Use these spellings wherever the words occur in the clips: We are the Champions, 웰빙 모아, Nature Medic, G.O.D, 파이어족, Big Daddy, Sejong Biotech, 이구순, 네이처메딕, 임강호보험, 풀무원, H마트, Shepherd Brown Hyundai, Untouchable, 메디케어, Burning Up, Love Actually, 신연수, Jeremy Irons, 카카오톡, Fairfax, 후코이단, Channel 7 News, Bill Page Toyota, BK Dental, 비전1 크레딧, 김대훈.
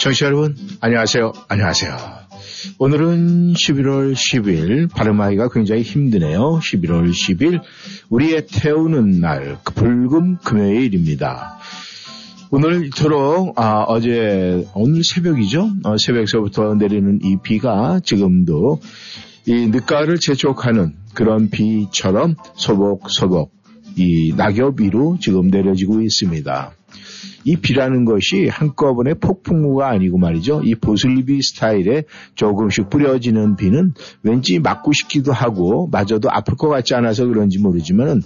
청취자 여러분, 안녕하세요. 오늘은 11월 10일, 발음하기가 굉장히 힘드네요. 11월 10일, 우리의 태우는 날, 불금 금요일입니다. 오늘처럼 오늘 새벽이죠? 새벽서부터 내리는 이 비가 지금도 이 늦가을을 재촉하는 그런 비처럼 소복소복 이 낙엽 위로 지금 내려지고 있습니다. 이 비라는 것이 한꺼번에 폭풍우가 아니고 말이죠. 이 보슬비 스타일에 조금씩 뿌려지는 비는 왠지 맞고 싶기도 하고 맞아도 아플 것 같지 않아서 그런지 모르지만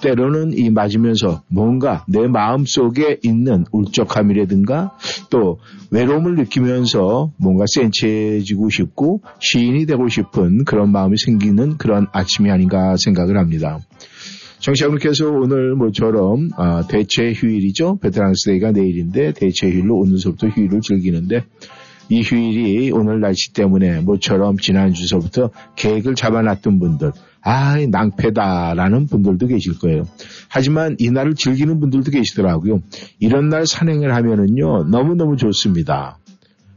때로는 이 맞으면서 뭔가 내 마음속에 있는 울적함이라든가 또 외로움을 느끼면서 뭔가 센치해지고 싶고 시인이 되고 싶은 그런 마음이 생기는 그런 아침이 아닌가 생각을 합니다. 청취자분께서 오늘 모처럼 대체 휴일이죠. 베테랑스 데이가 내일인데 대체 휴일로 오늘서부터 휴일을 즐기는데 이 휴일이 오늘 날씨 때문에 모처럼 지난주서부터 계획을 잡아놨던 분들, 낭패다라는 분들도 계실 거예요. 하지만 이 날을 즐기는 분들도 계시더라고요. 이런 날 산행을 하면은요, 너무너무 좋습니다.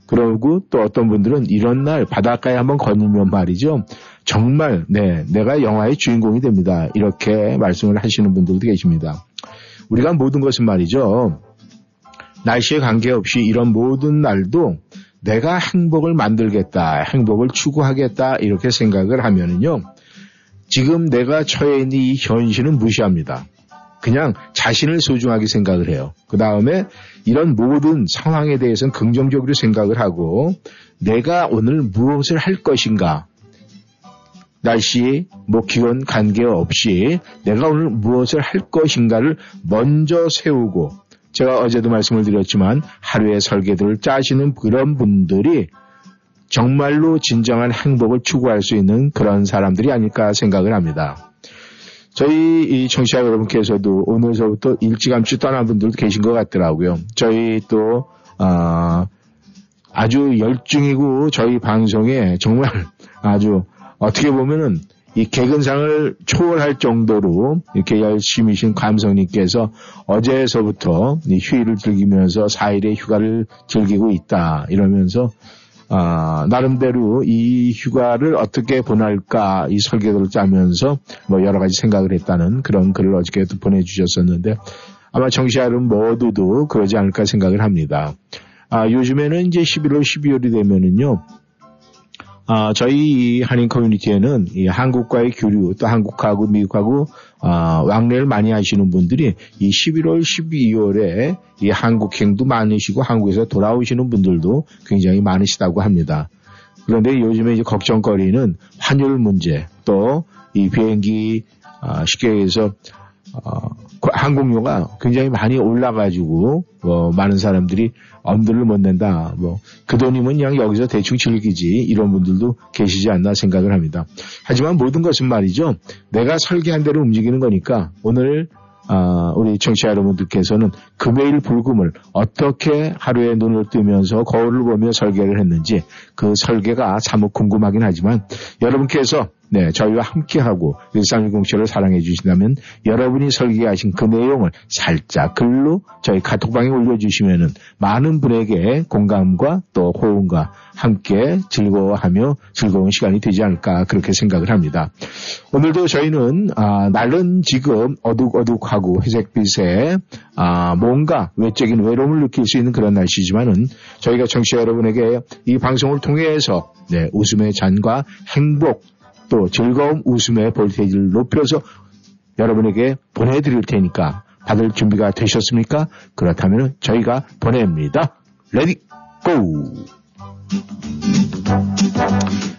그러고 또 어떤 분들은 이런 날 바닷가에 한번 거닐면 말이죠. 정말 내가 영화의 주인공이 됩니다. 이렇게 말씀을 하시는 분들도 계십니다. 우리가 모든 것은 말이죠. 날씨에 관계없이 이런 모든 날도 내가 행복을 만들겠다, 행복을 추구하겠다 이렇게 생각을 하면은요. 지금 내가 처해 있는 이 현실은 무시합니다. 그냥 자신을 소중하게 생각을 해요. 그 다음에 이런 모든 상황에 대해서는 긍정적으로 생각을 하고 내가 오늘 무엇을 할 것인가. 날씨, 기온 관계없이 내가 오늘 무엇을 할 것인가를 먼저 세우고 제가 어제도 말씀을 드렸지만 하루의 설계들을 짜시는 그런 분들이 정말로 진정한 행복을 추구할 수 있는 그런 사람들이 아닐까 생각을 합니다. 저희 이 청취자 여러분께서도 오늘서부터 일찌감치 떠난 분들도 계신 것 같더라고요. 저희 또 아주 열중이고 저희 방송에 정말 아주 어떻게 보면은 이 개근상을 초월할 정도로 이렇게 열심히신 감성님께서 어제서부터 이 휴일을 즐기면서 4일의 휴가를 즐기고 있다 이러면서 나름대로 이 휴가를 어떻게 보낼까 이 설계도를 짜면서 여러 가지 생각을 했다는 그런 글을 어저께 또 보내주셨었는데 아마 청취자 여러분 모두도 그러지 않을까 생각을 합니다. 요즘에는 이제 11월, 12월이 되면은요. 저희 한인 커뮤니티에는 이 한국과의 교류 또 한국하고 미국하고 왕래를 많이 하시는 분들이 이 11월, 12월에 이 한국행도 많으시고 한국에서 돌아오시는 분들도 굉장히 많으시다고 합니다. 그런데 요즘에 이제 걱정거리는 환율 문제 또 이 비행기 쉽게 얘기해서 항공료가 굉장히 많이 올라가지고 많은 사람들이 엄두를 못 낸다. 그 돈이면 그냥 여기서 대충 즐기지 이런 분들도 계시지 않나 생각을 합니다. 하지만 모든 것은 말이죠. 내가 설계한 대로 움직이는 거니까 오늘 우리 청취자 여러분들께서는 금요일 불금을 어떻게 하루에 눈을 뜨면서 거울을 보며 설계를 했는지 그 설계가 사뭇 궁금하긴 하지만 여러분께서 네, 저희와 함께하고 1310쇼를 사랑해 주신다면 여러분이 설계하신 그 내용을 살짝 글로 저희 카톡방에 올려주시면은 많은 분에게 공감과 또 호응과 함께 즐거워하며 즐거운 시간이 되지 않을까 그렇게 생각을 합니다. 오늘도 저희는 날은 지금 어둑어둑하고 회색빛에 뭔가 외적인 외로움을 느낄 수 있는 그런 날씨지만은 저희가 청취자 여러분에게 이 방송을 통해서 네, 웃음의 잔과 행복 또 즐거움 웃음의 볼테이지를 높여서 여러분에게 보내드릴 테니까 받을 준비가 되셨습니까? 그렇다면 저희가 보냅니다. 레디 고!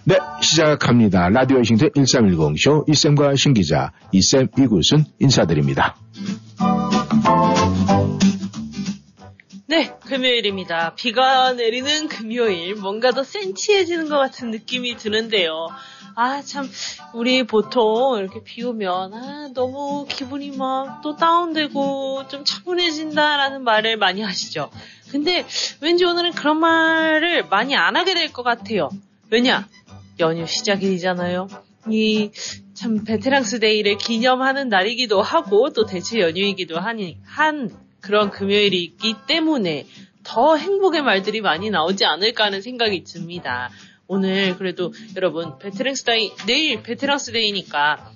네, 시작합니다. 라디오 워싱턴 1310쇼 이쌤과 신기자 이쌤 이구순 인사드립니다. 네, 금요일입니다. 비가 내리는 금요일, 뭔가 더 센치해지는 것 같은 느낌이 드는데요. 아, 참, 우리 보통 이렇게 비 오면, 너무 기분이 막 또 다운되고 좀 차분해진다라는 말을 많이 하시죠. 근데 왠지 오늘은 그런 말을 많이 안 하게 될 것 같아요. 왜냐? 연휴 시작이잖아요. 이, 참, 베테랑스 데이를 기념하는 날이기도 하고, 또 대체 연휴이기도 한 그런 금요일이 있기 때문에 더 행복의 말들이 많이 나오지 않을까 하는 생각이 듭니다. 오늘 그래도 여러분 내일 베테랑스 데이니까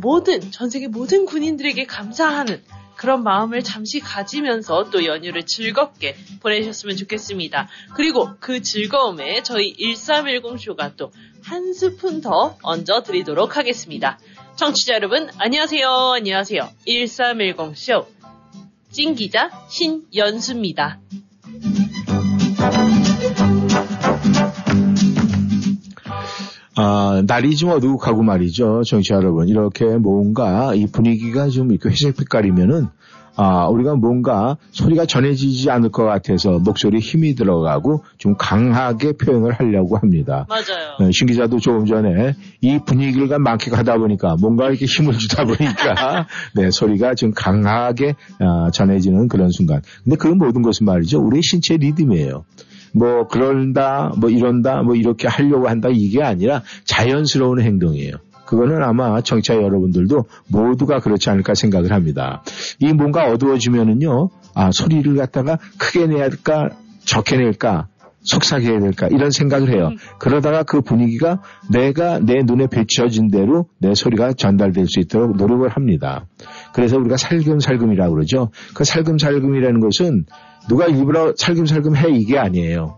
모든 전 세계 모든 군인들에게 감사하는 그런 마음을 잠시 가지면서 또 연휴를 즐겁게 보내셨으면 좋겠습니다. 그리고 그 즐거움에 저희 1310쇼가 또 한 스푼 더 얹어 드리도록 하겠습니다. 청취자 여러분 안녕하세요. 1310쇼 찐기자 신연수입니다. 날이 좀 어둑하고 말이죠. 정치 여러분. 이렇게 뭔가 이 분위기가 좀 이렇게 회색 빛깔이면은, 우리가 뭔가 소리가 전해지지 않을 것 같아서 목소리에 힘이 들어가고 좀 강하게 표현을 하려고 합니다. 맞아요. 신 기자도 조금 전에 이 분위기를 만끽하다 보니까 뭔가 이렇게 힘을 주다 보니까 네, 소리가 좀 강하게 전해지는 그런 순간. 근데 그 모든 것은 말이죠. 우리의 신체 리듬이에요. 뭐 그런다, 뭐 이런다, 뭐 이렇게 하려고 한다 이게 아니라 자연스러운 행동이에요. 그거는 아마 청취자 여러분들도 모두가 그렇지 않을까 생각을 합니다. 이 뭔가 어두워지면은요, 소리를 갖다가 크게 내야 될까, 적게 낼까, 속삭여야 될까 이런 생각을 해요. 그러다가 그 분위기가 내가 내 눈에 비춰진 대로 내 소리가 전달될 수 있도록 노력을 합니다. 그래서 우리가 살금살금이라고 그러죠. 그 살금살금이라는 것은 누가 일부러 살금살금 해 이게 아니에요.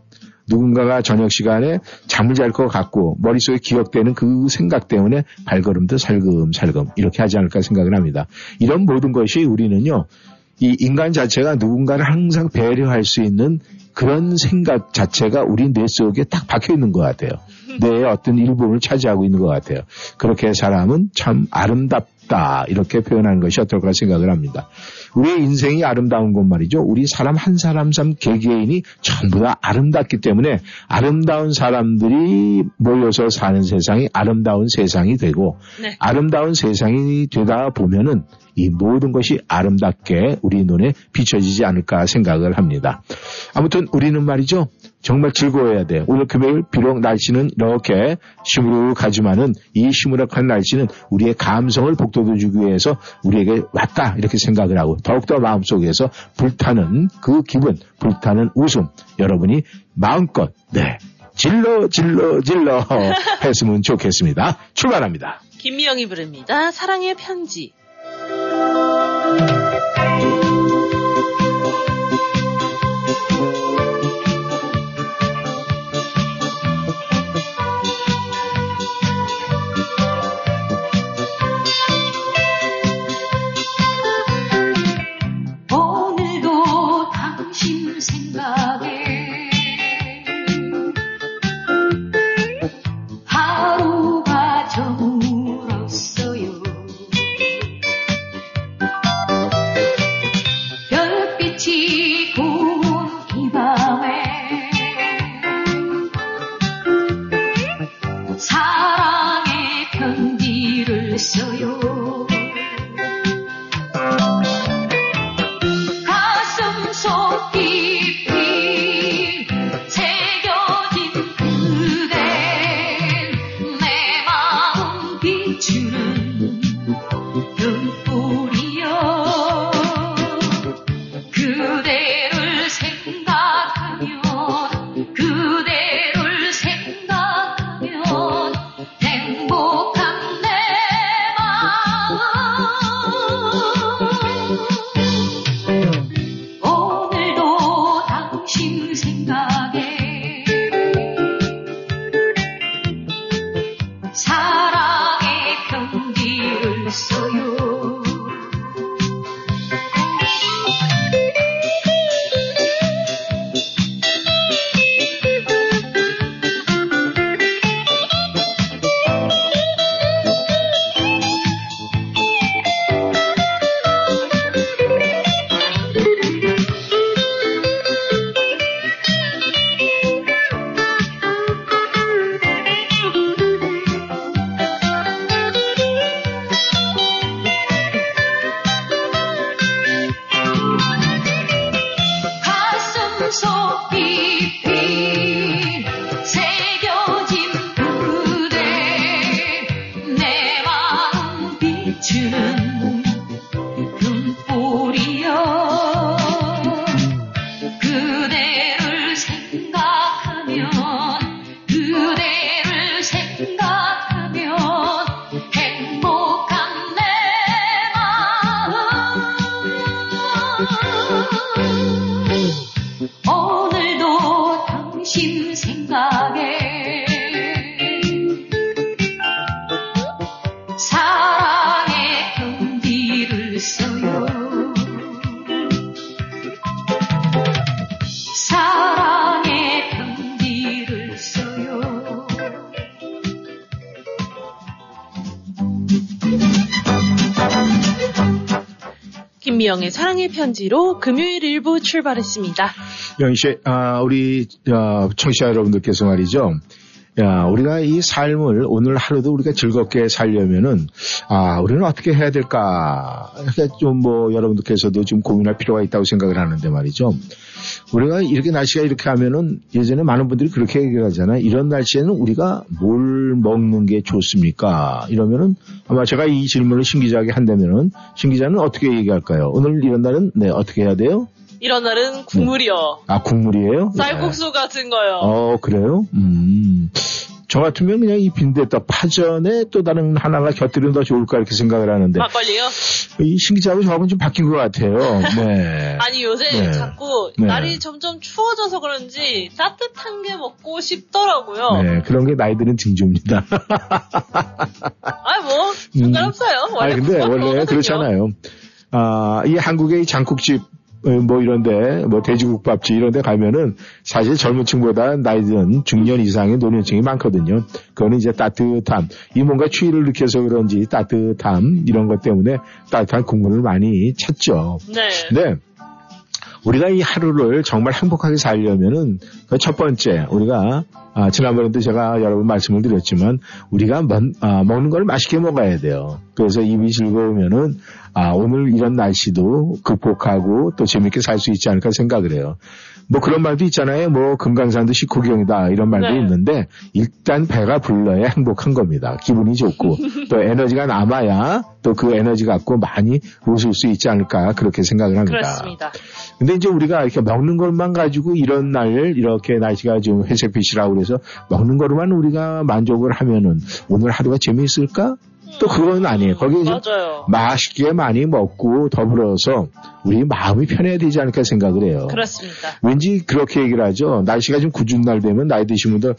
누군가가 저녁 시간에 잠을 잘 것 같고 머릿속에 기억되는 그 생각 때문에 발걸음도 살금살금 이렇게 하지 않을까 생각을 합니다. 이런 모든 것이 우리는요. 이 인간 자체가 누군가를 항상 배려할 수 있는 그런 생각 자체가 우리 뇌 속에 딱 박혀 있는 것 같아요. 뇌의 어떤 일부분을 차지하고 있는 것 같아요. 그렇게 사람은 참 아름답다 이렇게 표현하는 것이 어떨까 생각을 합니다. 우리의 인생이 아름다운 건 말이죠. 우리 사람 한 사람 개개인이 전부 다 아름답기 때문에 아름다운 사람들이 모여서 사는 세상이 아름다운 세상이 되고 네. 아름다운 세상이 되다 보면은 이 모든 것이 아름답게 우리 눈에 비춰지지 않을까 생각을 합니다. 아무튼 우리는 말이죠. 정말 즐거워야 돼요. 오늘 금요일 비록 날씨는 이렇게 시무룩하지만은 이 시무룩한 날씨는 우리의 감성을 북돋워주기 위해서 우리에게 왔다 이렇게 생각을 하고 더욱더 마음속에서 불타는 그 기분, 불타는 웃음 여러분이 마음껏 네 질러 했으면 좋겠습니다. 출발합니다. 김미영이 부릅니다. 사랑의 편지. 하루가 저물었어요. 김미영의 사랑의 편지로 금요일 일부 출발했습니다. 미영 씨, 우리 청취자 여러분들께서 말이죠. 우리가 이 삶을 오늘 하루도 우리가 즐겁게 살려면은 우리는 어떻게 해야 될까? 좀 뭐 여러분들께서도 좀 고민할 필요가 있다고 생각을 하는데 말이죠. 우리가 이렇게 날씨가 이렇게 하면은 예전에 많은 분들이 그렇게 얘기하잖아요. 이런 날씨에는 우리가 뭘 먹는 게 좋습니까? 이러면은 아마 제가 이 질문을 신 기자에게 한다면은 신 기자는 어떻게 얘기할까요? 오늘 이런 날은 네 어떻게 해야 돼요? 이런 날은 국물이요. 국물이에요? 쌀국수 같은 거요. 그래요? 저 같으면 그냥 이 빈대떡 파전에 또 다른 하나가 곁들이면 더 좋을까 이렇게 생각을 하는데. 막걸리요? 이 신기자하고 저하고는 좀 바뀐 것 같아요. 네. 아니 요새 자꾸 날이 점점 추워져서 그런지 따뜻한 게 먹고 싶더라고요. 네, 그런 게 나이들은 징조입니다. 뭐 상관없어요. 원래 그렇잖아요. 이 한국의 장국집 뭐 이런데 뭐 돼지국밥집 이런데 가면은 사실 젊은 층보다 나이든 중년 이상의 노년층이 많거든요. 그거는 이제 따뜻함, 이 뭔가 추위를 느껴서 그런지 따뜻함 이런 것 때문에 따뜻한 국물을 많이 찾죠. 네. 근데 우리가 이 하루를 정말 행복하게 살려면은 첫 번째 우리가 지난번에도 제가 여러분 말씀을 드렸지만 우리가 먹는 걸 맛있게 먹어야 돼요. 그래서 입이 즐거우면은 오늘 이런 날씨도 극복하고 또 재밌게 살 수 있지 않을까 생각을 해요. 뭐 그런 말도 있잖아요. 뭐 금강산도 식후경이다 이런 말도 있는데 일단 배가 불러야 행복한 겁니다. 기분이 좋고 또 에너지가 남아야 또 그 에너지 갖고 많이 웃을 수 있지 않을까 그렇게 생각을 합니다. 그렇습니다. 근데 이제 우리가 이렇게 먹는 것만 가지고 이런 날 이렇게 날씨가 좀 회색빛이라고 그래서 먹는 거로만 우리가 만족을 하면은 오늘 하루가 재미있을까? 또 그건 아니에요. 거기에 맛있게 많이 먹고 더불어서 우리 마음이 편해야 되지 않을까 생각을 해요. 그렇습니다. 왠지 그렇게 얘기를 하죠. 날씨가 좀 굳은 날 되면 나이 드신 분들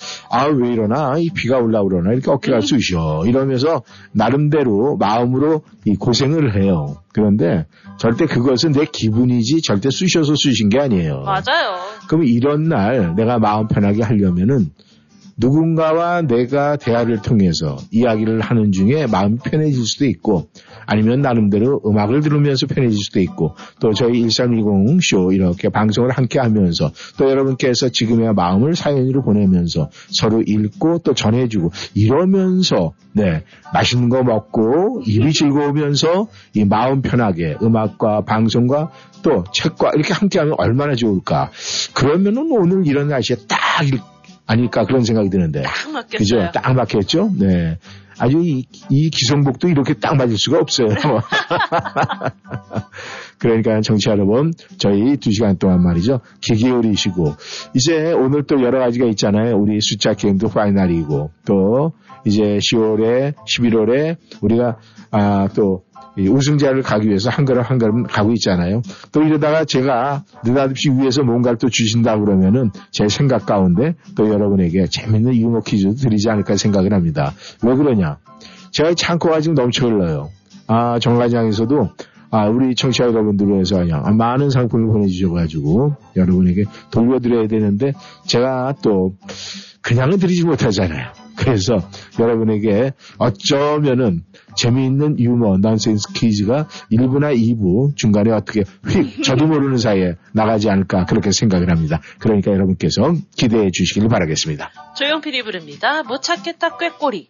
왜 이러나 이 비가 올라오려나 이렇게 어깨가 쑤셔 이러면서 나름대로 마음으로 이 고생을 해요. 그런데 절대 그것은 내 기분이지 절대 쑤셔서 쑤신 게 아니에요. 맞아요. 그럼 이런 날 내가 마음 편하게 하려면은 누군가와 내가 대화를 통해서 이야기를 하는 중에 마음이 편해질 수도 있고 아니면 나름대로 음악을 들으면서 편해질 수도 있고 또 저희 1310 쇼 이렇게 방송을 함께 하면서 또 여러분께서 지금의 마음을 사연으로 보내면서 서로 읽고 또 전해주고 이러면서 맛있는 거 먹고 입이 즐거우면서 이 마음 편하게 음악과 방송과 또 책과 이렇게 함께하면 얼마나 좋을까. 그러면은 오늘 이런 날씨에 딱 아닐까 그런 생각이 드는데. 딱 맞겠어요. 그죠? 딱 맞겠죠? 네. 아주 이 기성복도 이렇게 딱 맞을 수가 없어요. 그러니까 정치 여러분 저희 2시간 동안 말이죠. 귀 기울이시고 이제 오늘 또 여러 가지가 있잖아요. 우리 숫자 게임도 파이널이고 또 이제 10월에 11월에 우리가 또 이 우승자를 가기 위해서 한 걸음 한 걸음 가고 있잖아요. 또 이러다가 제가 느닷없이 위에서 뭔가를 또 주신다 그러면은 제 생각 가운데 또 여러분에게 재밌는 유머 퀴즈도 드리지 않을까 생각을 합니다. 왜 그러냐? 제가 창고가 지금 넘쳐 흘러요. 정관장에서도 우리 청취자 여러분들로 해서 많은 상품을 보내주셔가지고 여러분에게 돌려드려야 되는데 제가 또 그냥은 드리지 못하잖아요. 그래서 여러분에게 어쩌면은 재미있는 유머, 넌센스 퀴즈가 1부나 2부 중간에 어떻게 휙 저도 모르는 사이에 나가지 않을까 그렇게 생각을 합니다. 그러니까 여러분께서 기대해 주시길 바라겠습니다. 조용필이 부릅니다. 못 찾겠다 꾀꼬리.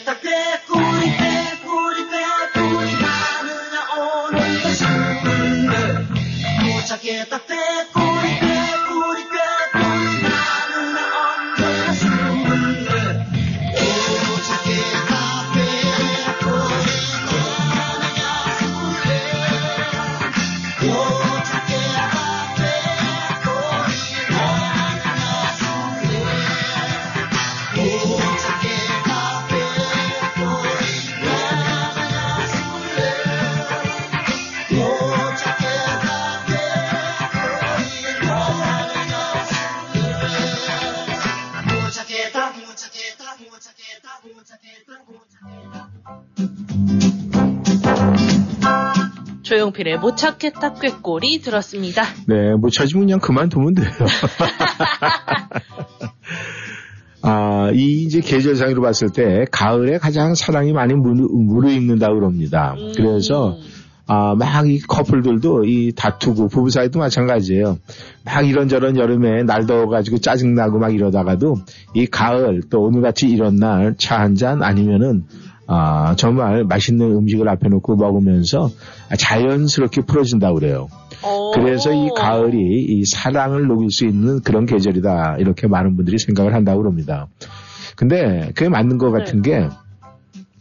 부탁해 뿌리빼 뿌리빼 뿌리가 누나 오늘도 슬픈데 부탁해 뿌리빼 뿌리빼 뿌리가 누나 언제나 슬픈데 부탁해 카페에 뿌리고 나가줄래 부탁해 카페에 뿌리고 나가줄래 부탁해 조용필의 못 찾겠다 꾀꼬리 들었습니다. 네, 못 찾으면 그냥 그만두면 돼요. 아, 이 이제 계절상으로 봤을 때 가을에 가장 사랑이 많이 무르익는다 그럽니다. 그래서 아, 막 이 커플들도 이 다투고 부부 사이도 마찬가지예요. 막 이런저런 여름에 날 더워가지고 짜증나고 막 이러다가도 이 가을 또 오늘같이 이런 날 차 한잔 아니면은 아, 정말 맛있는 음식을 앞에 놓고 먹으면서 자연스럽게 풀어진다고 그래요. 그래서 이 가을이 이 사랑을 녹일 수 있는 그런 계절이다. 이렇게 많은 분들이 생각을 한다고 그럽니다. 근데 그게 맞는 것 같은 네. 게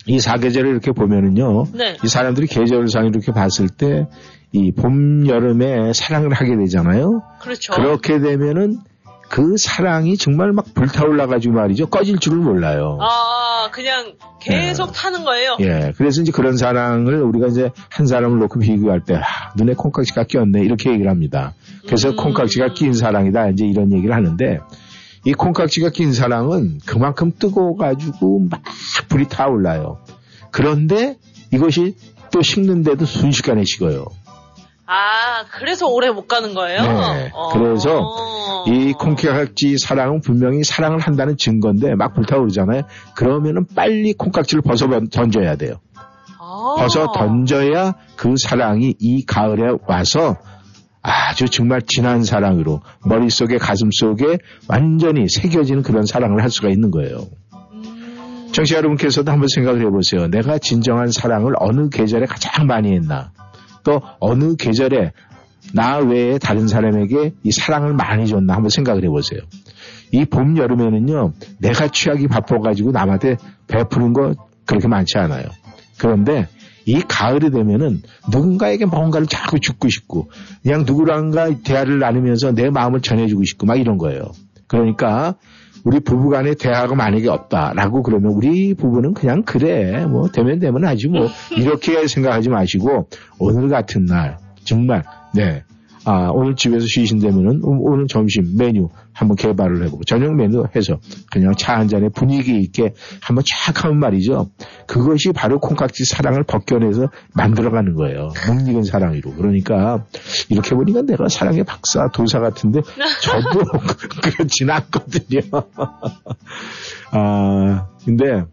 이 사계절을 이렇게 보면은요. 네. 이 사람들이 계절상 이렇게 봤을 때 이 봄, 여름에 사랑을 하게 되잖아요. 그렇죠. 그렇게 되면은 그 사랑이 정말 막 불타올라가지고 말이죠. 꺼질 줄을 몰라요. 아, 그냥 계속 예. 타는 거예요? 예. 그래서 이제 그런 사랑을 우리가 이제 한 사람을 놓고 비교할 때, 아, 눈에 콩깍지가 꼈네. 이렇게 얘기를 합니다. 그래서 콩깍지가 낀 사랑이다. 이제 이런 얘기를 하는데, 이 콩깍지가 낀 사랑은 그만큼 뜨거워가지고 막 불이 타올라요. 그런데 이것이 또 식는데도 순식간에 식어요. 아, 그래서 오래 못 가는 거예요? 네. 그래서 이 콩깍지 사랑은 분명히 사랑을 한다는 증거인데 막 불타오르잖아요. 그러면은 빨리 콩깍지를 벗어 던져야 돼요. 벗어 던져야 그 사랑이 이 가을에 와서 아주 정말 진한 사랑으로 머릿속에 가슴속에 완전히 새겨지는 그런 사랑을 할 수가 있는 거예요. 청취자 여러분께서도 한번 생각을 해보세요. 내가 진정한 사랑을 어느 계절에 가장 많이 했나? 또 어느 계절에 나 외에 다른 사람에게 이 사랑을 많이 줬나 한번 생각을 해보세요. 이 봄, 여름에는요. 내가 취하기 바빠가지고 남한테 베푸는 거 그렇게 많지 않아요. 그런데 이 가을이 되면은 누군가에게 뭔가를 자꾸 줍고 싶고 그냥 누구랑가 대화를 나누면서 내 마음을 전해주고 싶고 막 이런 거예요. 그러니까 우리 부부 간에 대화가 만약에 없다라고 그러면 우리 부부는 그냥 그래 뭐 되면 하지 뭐 이렇게 생각하지 마시고 오늘 같은 날 정말 네 아 오늘 집에서 쉬신다면은 오늘 점심 메뉴 한번 개발을 해보고 저녁 메뉴 해서 그냥 차 한 잔에 분위기 있게 한번 쫙 하면 말이죠. 그것이 바로 콩깍지 사랑을 벗겨내서 만들어가는 거예요. 못 익은 사랑으로. 그러니까 이렇게 보니까 내가 사랑의 박사 도사 같은데 저도 그렇진 않거든요. 아 근데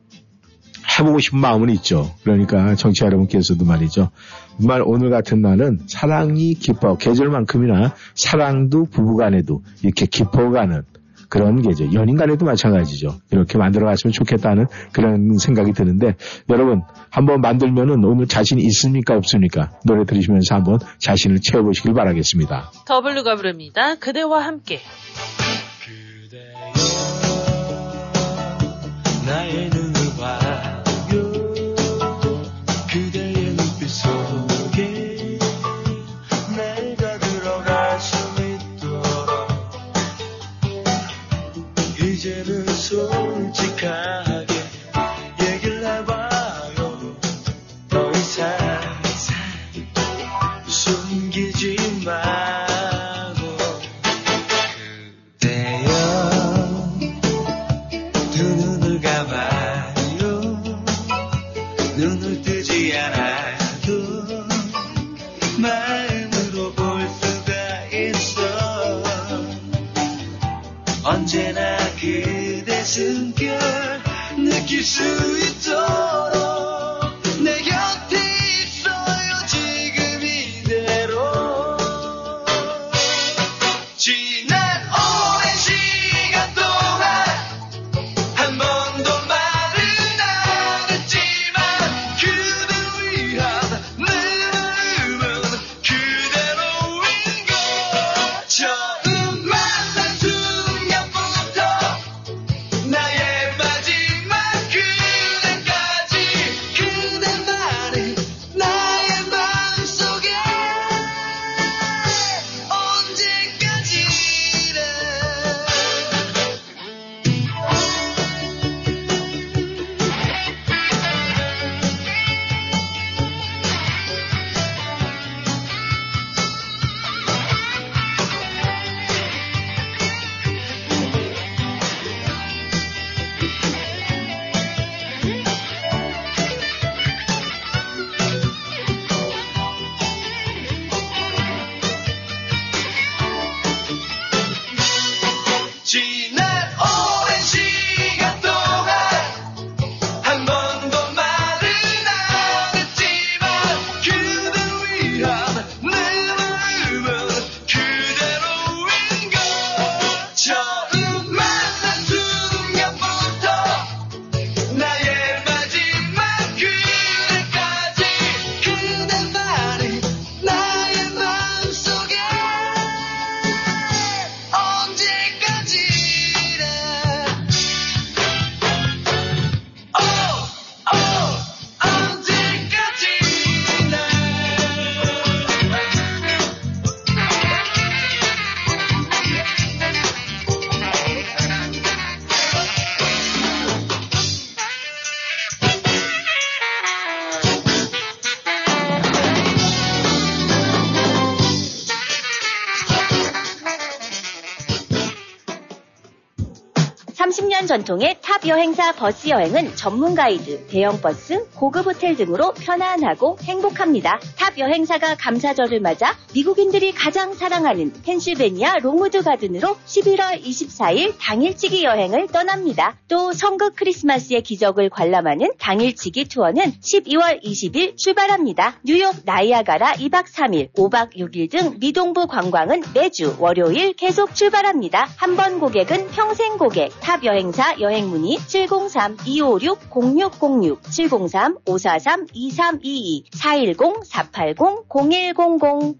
해보고 싶은 마음은 있죠. 그러니까 청취자 여러분께서도 말이죠. 정말 오늘 같은 날은 사랑이 깊어 계절만큼이나 사랑도 부부간에도 이렇게 깊어가는 그런 계절 연인간에도 마찬가지죠. 이렇게 만들어갔으면 좋겠다는 그런 생각이 드는데 여러분 한번 만들면은 오늘 자신 있습니까 없습니까? 노래 들으시면서 한번 자신을 채워보시길 바라겠습니다. 더블루가 부릅니다. 그대와 함께 그대여 나의 눈을 봐 솔직하게 얘기를 해봐요. 더 이상 숨기지 말고 그대여 두 눈을 감아요. 눈을 뜨지 않아도 마음으로 볼 수가 있어. 언제나 그대 숨결 느낄 수 있도록 내 곁에 있어요. 지금 이대로 지난 오랜 시간 동안 한 번도 말은 안 30년 전통의 탑 여행사 버스 여행은 전문 가이드, 대형 버스, 고급 호텔 등으로 편안하고 행복합니다. 탑 여행사가 감사절을 맞아 미국인들이 가장 사랑하는 펜실베니아 롱우드 가든으로 11월 24일 당일치기 여행을 떠납니다. 또 성극 크리스마스의 기적을 관람하는 당일치기 투어는 12월 20일 출발합니다. 뉴욕 나이아가라 2박 3일, 5박 6일 등 미동부 관광은 매주 월요일 계속 출발합니다. 한 번 고객은 평생 고객. 탑 여행사 여행 문의 703-256-0606, 703-543-2322, 410-480-0100.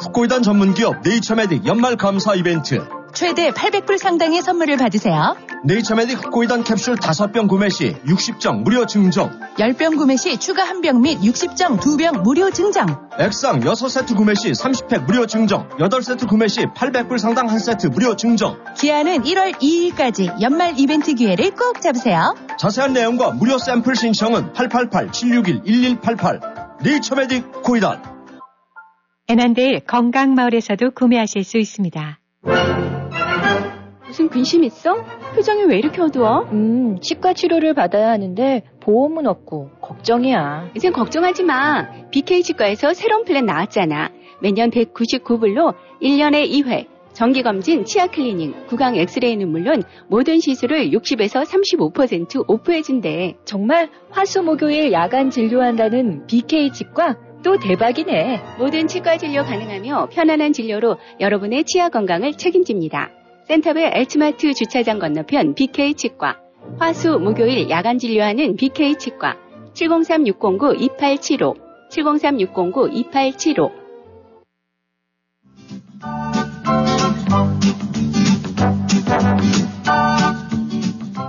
후골단 전문기업 네이처메딕 연말 감사 이벤트. 최대 800불 상당의 선물을 받으세요. 네이처메딕 후골단 캡슐 5병 구매 시 60정 무료 증정, 10병 구매 시 추가 1병 및 60정 2병 무료 증정, 액상 6세트 구매 시 30팩 무료 증정, 8세트 구매 시 800불 상당 1세트 무료 증정. 기한은 1월 2일까지. 연말 이벤트 기회를 꼭 잡으세요. 자세한 내용과 무료 샘플 신청은 888-761-1188. 네이처메딕 후골단. 애난데일 건강마을에서도 구매하실 수 있습니다. 무슨 근심 있어? 표정이 왜 이렇게 어두워? 치과 치료를 받아야 하는데 보험은 없고 걱정이야. 이젠 걱정하지 마. BK 치과에서 새로운 플랜 나왔잖아. 매년 199불로 1년에 2회 정기검진, 치아 클리닝, 구강 엑스레이는 물론 모든 시술을 60에서 35% 오프해준대. 정말 화수목요일 야간 진료한다는 BK 치과? 또 대박이네. 모든 치과 진료 가능하며 편안한 진료로 여러분의 치아 건강을 책임집니다. 센터베 엘츠마트 주차장 건너편 BK 치과. 화수, 목요일 야간 진료하는 BK 치과. 703-609-2875, 703-609-2875.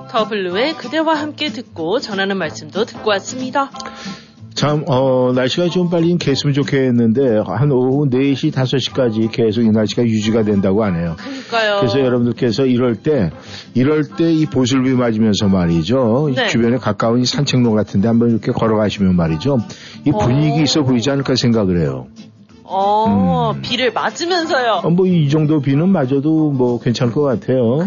더블루의 그대와 함께 듣고 전하는 말씀도 듣고 왔습니다. 참, 날씨가 좀 빨리 개했으면 좋겠는데, 한 오후 4시, 5시까지 계속 이 날씨가 유지가 된다고 하네요. 그러니까요. 그래서 여러분들께서 이럴 때 이 보슬비 맞으면서 말이죠. 네. 주변에 가까운 이 산책로 같은데 한번 이렇게 걸어가시면 말이죠. 이 분위기 있어 보이지 않을까 생각을 해요. 비를 맞으면서요. 이 정도 비는 맞아도 괜찮을 것 같아요.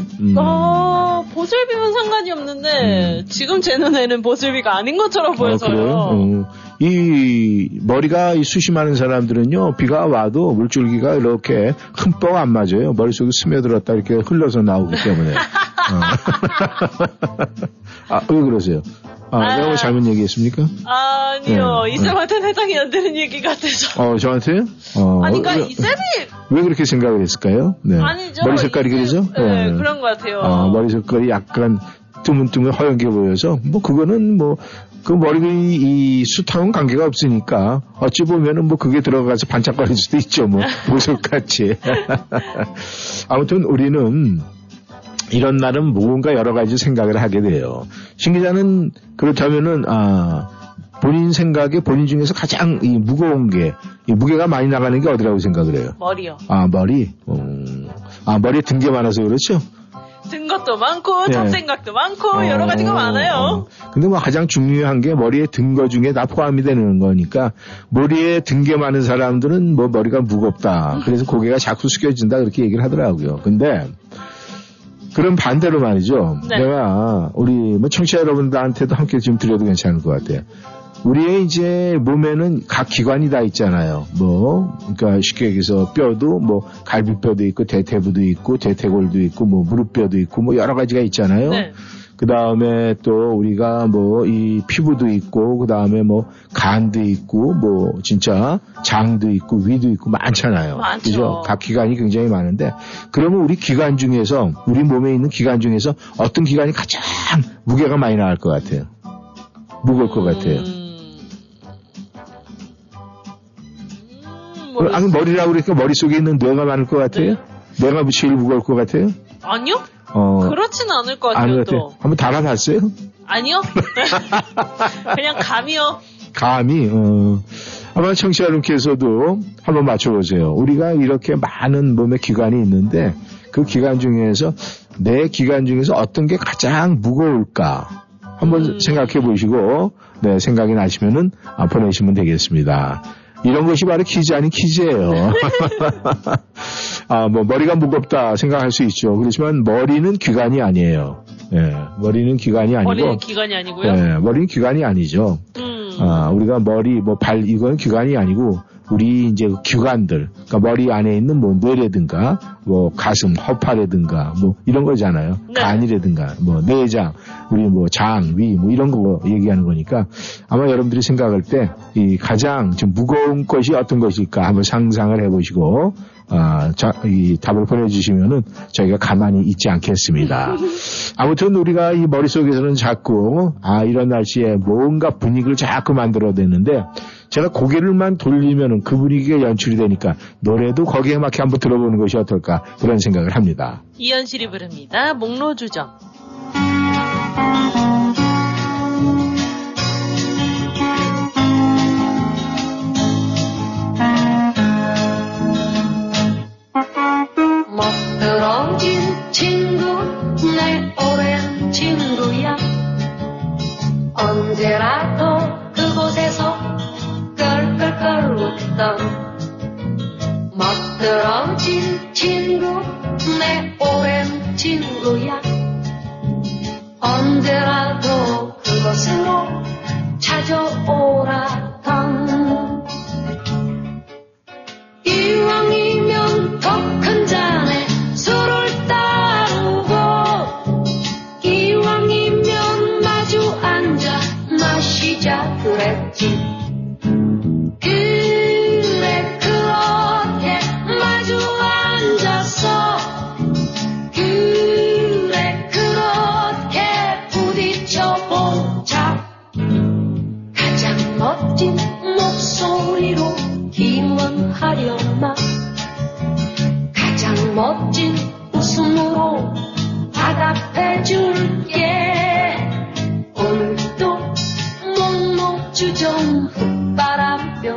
보슬비면 상관이 없는데, 지금 제 눈에는 보슬비가 아닌 것처럼 보여서요. 이 머리가 숱이 많은 사람들은요, 비가 와도 물줄기가 이렇게 흠뻑 안 맞아요. 머릿속에 스며들었다 이렇게 흘러서 나오기 때문에. 아, 왜 그러세요? 내가 뭐 잘못 얘기했습니까? 아니요. 이쌤한테는 해당이 안 되는 얘기 같아서. 저한테요? 그러니까 이쌤이 왜 그렇게 생각을 했을까요? 네. 아니죠. 머리 색깔이 그러죠? 네, 그런 것 같아요. 머리 색깔이 약간 드문드문 허연게 보여서, 그거는 그 머리 이 숱하고는 관계가 없으니까, 어찌 보면은 그게 들어가서 반짝거릴 수도 있죠, 보석같이. 아무튼 우리는, 이런 날은 뭔가 여러 가지 생각을 하게 돼요. 신 기자는 그렇다면은, 본인 생각에 본인 중에서 가장 이 무거운 게, 이 무게가 많이 나가는 게 어디라고 생각을 해요? 머리요. 머리? 머리에 든 게 많아서 그렇죠? 든 것도 많고, 잡생각도 많고, 여러 가지가 많아요. 근데 가장 중요한 게 머리에 든 거 중에 다 포함이 되는 거니까, 머리에 든 게 많은 사람들은 머리가 무겁다. 그래서 고개가 자꾸 숙여진다. 그렇게 얘기를 하더라고요. 근데, 그럼 반대로 말이죠. 네. 내가 우리 청취자 여러분들한테도 함께 좀 드려도 괜찮을 것 같아요. 우리의 이제 몸에는 각 기관이 다 있잖아요. 그러니까 쉽게 얘기해서 뼈도 갈비뼈도 있고 대퇴부도 있고 대퇴골도 있고 무릎뼈도 있고 여러 가지가 있잖아요. 네. 그 다음에 또 우리가 이 피부도 있고, 그 다음에 간도 있고, 진짜 장도 있고, 위도 있고, 많잖아요. 많죠. 그죠? 각 기관이 굉장히 많은데, 그러면 우리 몸에 있는 기관 중에서 어떤 기관이 가장 무게가 많이 나갈 것 같아요? 무거울 것 같아요. 머리라고 그러니까 머릿속에 있는 뇌가 많을 것 같아요? 네. 뇌가 제일 무거울 것 같아요? 아니요? 그렇진 않을 것 같아요. 또. 한번 달아봤어요? 아니요. 그냥 감이요. 감이. 아마 청취자 여러분께서도 한번 맞춰보세요. 우리가 이렇게 많은 몸에 기관이 있는데 그 기관 중에서 내 기관 중에서 어떤 게 가장 무거울까 한번 생각해 보시고 생각이 나시면은 보내시면 되겠습니다. 이런 것이 바로 퀴즈 아닌 퀴즈예요. 뭐 머리가 무겁다 생각할 수 있죠. 그렇지만 머리는 기관이 아니에요. 예, 머리는 기관이 아니고. 머리는 기관이 아니고요? 예, 머리는 기관이 아니죠. 아, 우리가 머리, 뭐 발, 이건 기관이 아니고 우리 이제 기관들, 그러니까 머리 안에 있는 뭐 뇌라든가, 뭐 가슴, 허파라든가, 뭐 이런 거잖아요. 네. 간이라든가, 뭐 내장, 우리 뭐 장, 위, 뭐 이런 거 얘기하는 거니까 아마 여러분들이 생각할 때 이 가장 좀 무거운 것이 어떤 것일까 한번 상상을 해보시고 이 답을 보내주시면은 저희가 가만히 있지 않겠습니다. 아무튼 우리가 이 머릿속에서는 자꾸 이런 날씨에 뭔가 분위기를 자꾸 만들어대는데 제가 고개를만 돌리면은 그 분위기가 연출이 되니까 노래도 거기에 맞게 한번 들어보는 것이 어떨까 그런 생각을 합니다. 이현실이 부릅니다. 목로주정. 멋들어진 친구 내 오랜 친구야. 언제라도 그곳에서 끌끌끌 웃던 멋들어진 친구 내 오랜 친구야. 언제라도 그곳으로 찾아오라던 이왕이면 더 큰 잔에 술을 따르고 이왕이면 마주 앉아 마시자 그랬지. 그래 그렇게 마주 앉았어. 그래 그렇게 부딪혀보자. 가장 멋진 목소리로 기원하려나. 가장 멋진 웃음으로 화답해줄게. 오늘도 목록주정 흙바람며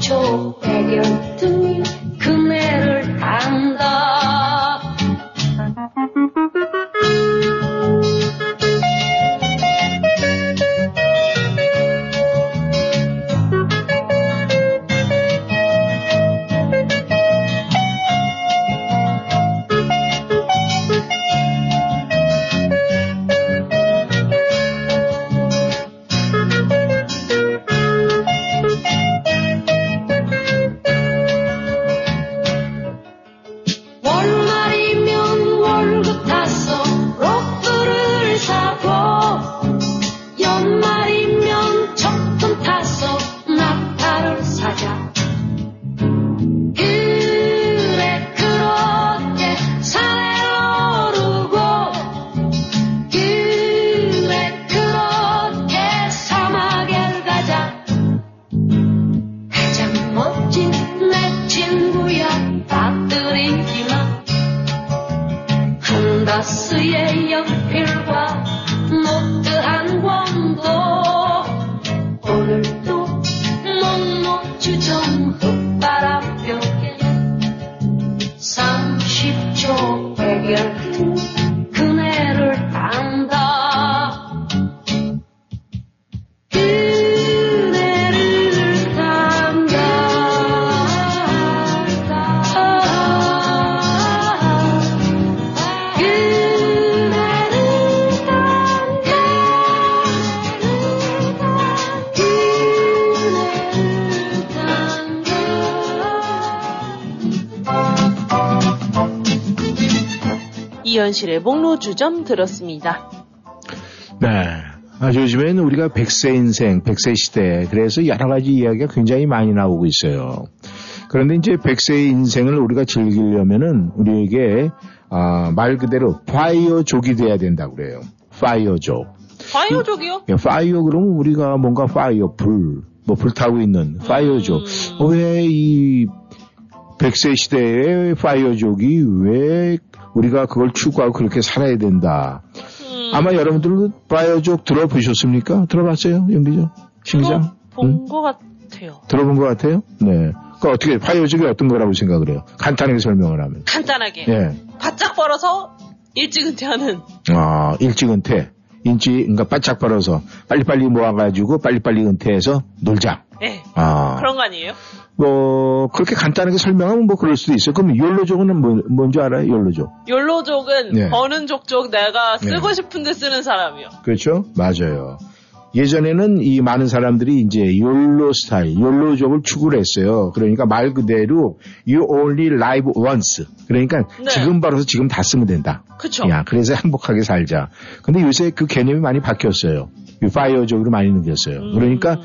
30초 배경등이 그네를 탄다. 현실의 목로주점 들었습니다. 네. 요즘에는 우리가 100세 인생, 100세 시대, 그래서 여러 가지 이야기가 굉장히 많이 나오고 있어요. 그런데 이제 100세의 인생을 우리가 즐기려면은 우리에게, 말 그대로 파이어족이 돼야 된다고 그래요. 파이어족. 파이어족이요? 파이어, 그러면 우리가 뭔가 파이어, 불, 뭐 불타고 있는 파이어족. 왜 이 100세 시대의 파이어족이 왜 우리가 그걸 추구하고 그렇게 살아야 된다. 아마 여러분들도 파이어족 들어보셨습니까? 들어봤어요? 연기죠? 심기장? 들어본 것 같아요. 들어본 것 같아요? 네. 그러니까 어떻게 파이어족이 어떤 거라고 생각을 해요? 간단하게 설명을 하면. 간단하게. 예. 바짝 벌어서 일찍 은퇴하는. 일찍 은퇴. 인치, 그러니까 바짝 벌어서 빨리빨리 모아가지고 빨리빨리 은퇴해서 놀자. 네. 아. 그런 거 아니에요? 뭐 그렇게 간단하게 설명하면 뭐 그럴 수도 있어요. 그럼 욜로족은 뭔지 알아요? 욜로족. 욜로족은 네. 버는 족족 내가 쓰고 네. 싶은데 쓰는 사람이요. 그렇죠? 맞아요. 예전에는 이 많은 사람들이 이제 욜로 스타일, 욜로족을 추구를 했어요. 그러니까 말 그대로 you only live once. 그러니까 네. 지금 벌어서 지금 다 쓰면 된다. 그렇죠. 야, 그래서 행복하게 살자. 근데 요새 그 개념이 많이 바뀌었어요. 파이어족으로 많이 느꼈어요. 그러니까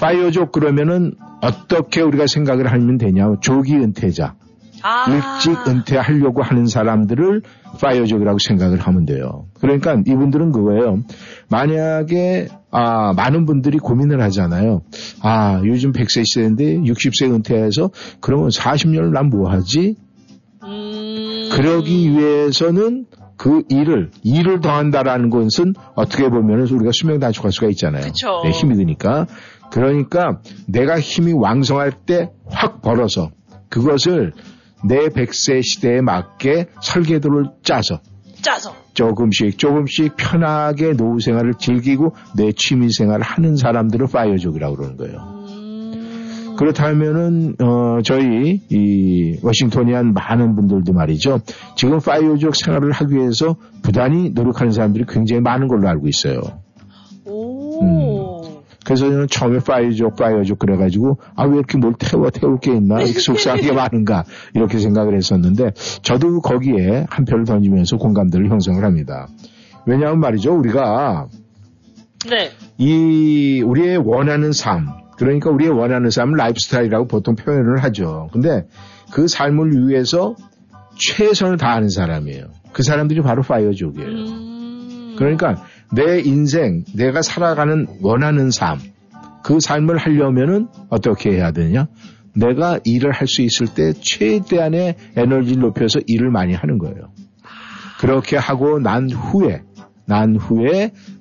파이어족 그러면은 어떻게 우리가 생각을 하면 되냐? 조기 은퇴자. 아. 일찍 은퇴하려고 하는 사람들을 파이어족이라고 생각을 하면 돼요. 그러니까 이분들은 그거예요. 만약에 많은 분들이 고민을 하잖아요. 아, 요즘 100세 시대인데 60세 은퇴해서 그러면 40년을 난 뭐 하지? 그러기 위해서는 그 일을 더한다라는 것은 어떻게 보면 우리가 수명 단축할 수가 있잖아요. 네, 힘이 드니까. 그러니까 내가 힘이 왕성할 때 확 벌어서 그것을 내 100세 시대에 맞게 설계도를 짜서 조금씩 편하게 노후 생활을 즐기고 내 취미 생활을 하는 사람들을 파이어족이라고 그러는 거예요. 그렇다면은 저희 이 워싱턴이한 많은 분들도 말이죠. 지금 파이어족 생활을 하기 위해서 부단히 노력하는 사람들이 굉장히 많은 걸로 알고 있어요. 그래서 저는 처음에 파이어족 그래가지고 왜 이렇게 뭘 태울 게 있나, 이렇게 속상한 게 많은가 이렇게 생각을 했었는데 저도 거기에 한 표를 던지면서 공감대를 형성을 합니다. 왜냐하면 말이죠, 우리가 네. 이 우리의 원하는 삶, 그러니까 우리의 원하는 삶은 라이프스타일이라고 보통 표현을 하죠. 근데 그 삶을 위해서 최선을 다하는 사람이에요. 그 사람들이 바로 파이어족이에요. 그러니까 내 인생, 내가 살아가는 원하는 삶, 그 삶을 하려면은 어떻게 해야 되냐? 내가 일을 할 수 있을 때 최대한의 에너지를 높여서 일을 많이 하는 거예요. 그렇게 하고 난 후에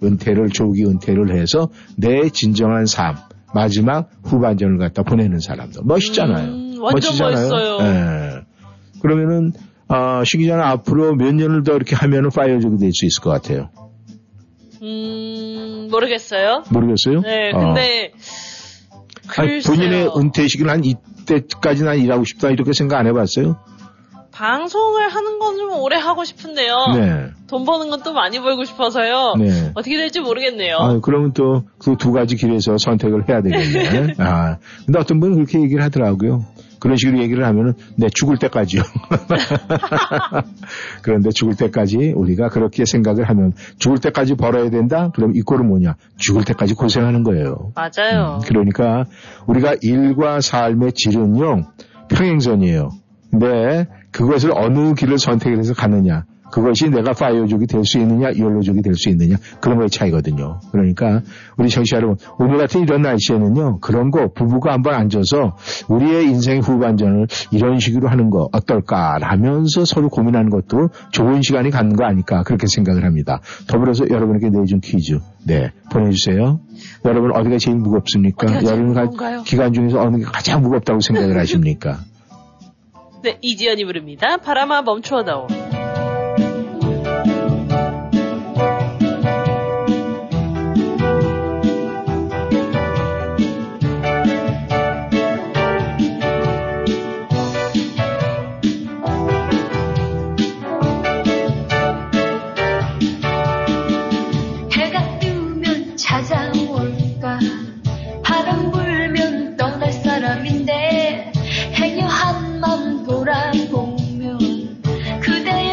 은퇴를, 조기 은퇴를 해서 내 진정한 삶, 마지막 후반전을 갖다 보내는 사람들. 멋있잖아요. 완전 멋지잖아요. 멋있어요. 예. 그러면은, 쉬기 전에 앞으로 몇 년을 더 이렇게 하면은 파이어족이 될 수 있을 것 같아요. 모르겠어요? 네, 근데 아니, 본인의 은퇴 시기는 한 이때까지 난 일하고 싶다 이렇게 생각 안 해봤어요? 방송을 하는 건 좀 오래 하고 싶은데요. 네. 돈 버는 건 또 많이 벌고 싶어서요. 네. 어떻게 될지 모르겠네요. 아, 그러면 또 그 두 가지 길에서 선택을 해야 되겠네요. 아, 근데 어떤 분은 그렇게 얘기를 하더라고요. 그런 식으로 얘기를 하면은, 네, 죽을 때까지요. 그런데 죽을 때까지 우리가 그렇게 생각을 하면, 죽을 때까지 벌어야 된다? 그럼 이 꼴은 뭐냐? 죽을 때까지 고생하는 거예요. 맞아요. 그러니까 우리가 일과 삶의 질은요, 평행선이에요. 근데 그것을 어느 길을 선택해서 가느냐. 그것이 내가 파이어족이 될 수 있느냐, 욜로족이 될 수 있느냐, 그런 거의 차이거든요. 그러니까 우리 청취자 여러분, 오늘 같은 이런 날씨에는요, 그런 거 부부가 한번 앉아서 우리의 인생 후반전을 이런 식으로 하는 거 어떨까라면서 서로 고민하는 것도 좋은 시간이 갖는 거 아닐까 그렇게 생각을 합니다. 더불어서 여러분에게 내준 퀴즈 네 보내주세요. 여러분 어디가 제일 무겁습니까? 여러분 기간 중에서 어느 게 가장 무겁다고 생각을 하십니까? 네, 이지연이 부릅니다. 바람아 멈추어다오. 돌아보면 그대의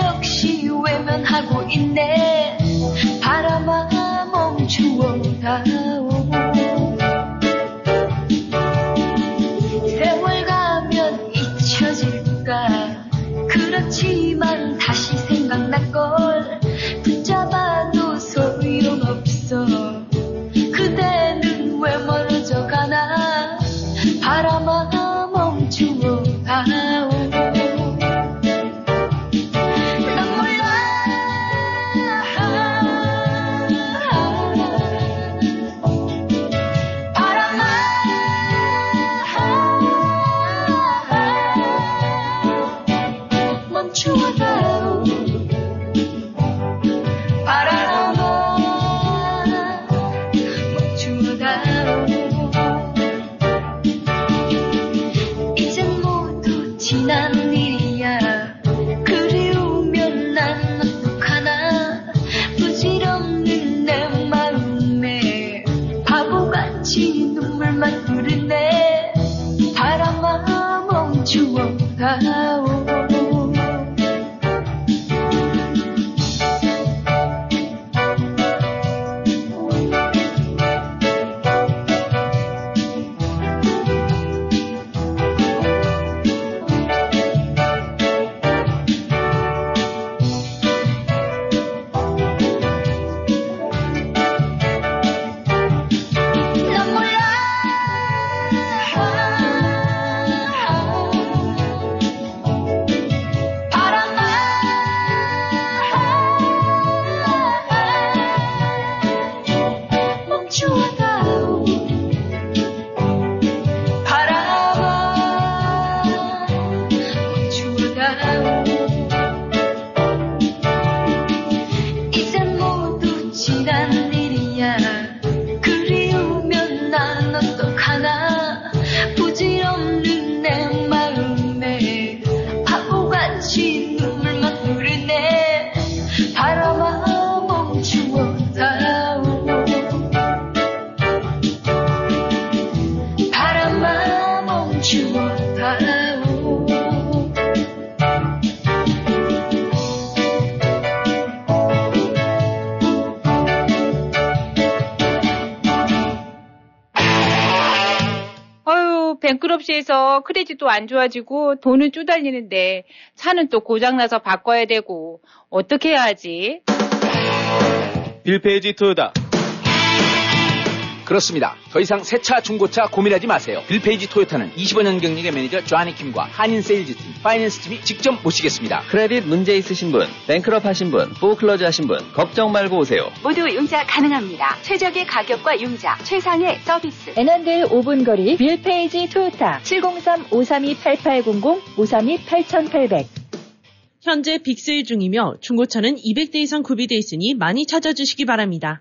뱅크럽시에서 크레딧도 안 좋아지고 돈은 쪼달리는데 차는 또 고장나서 바꿔야 되고 어떻게 해야 하지? 빌 페이지 토요다. 그렇습니다. 더 이상 새차, 중고차 고민하지 마세요. 빌페이지 토요타는 25년 경력의 매니저 조하니 킴과 한인 세일즈팀, 파이낸스팀이 직접 모시겠습니다. 크레딧 문제 있으신 분, 뱅크럽 하신 분, 포클러즈 하신 분 걱정 말고 오세요. 모두 융자 가능합니다. 최적의 가격과 융자, 최상의 서비스. 애난들 5분 거리 빌페이지 토요타 703-532-8800, 532-8800. 현재 빅세일 중이며 중고차는 200대 이상 구비되어 있으니 많이 찾아주시기 바랍니다.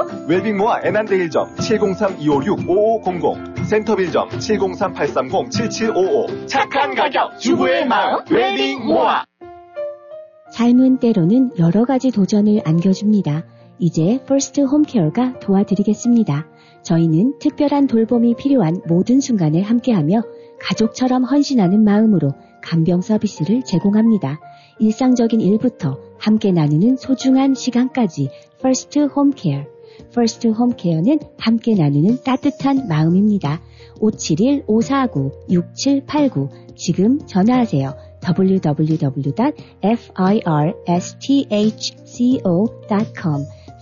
웰빙 모아 애난대 1점 703-256-5500 센터 1점 703-830-7755 착한 가격 주부의 마음 웰빙 모아. 삶은 때로는 여러 가지 도전을 안겨줍니다. 이제 퍼스트 홈케어가 도와드리겠습니다. 저희는 특별한 돌봄이 필요한 모든 순간을 함께하며 가족처럼 헌신하는 마음으로 간병 서비스를 제공합니다. 일상적인 일부터 함께 나누는 소중한 시간까지 퍼스트 홈케어. First Home Care는 함께 나누는 따뜻한 마음입니다. 571-549-6789 지금 전화하세요. www.firstho.com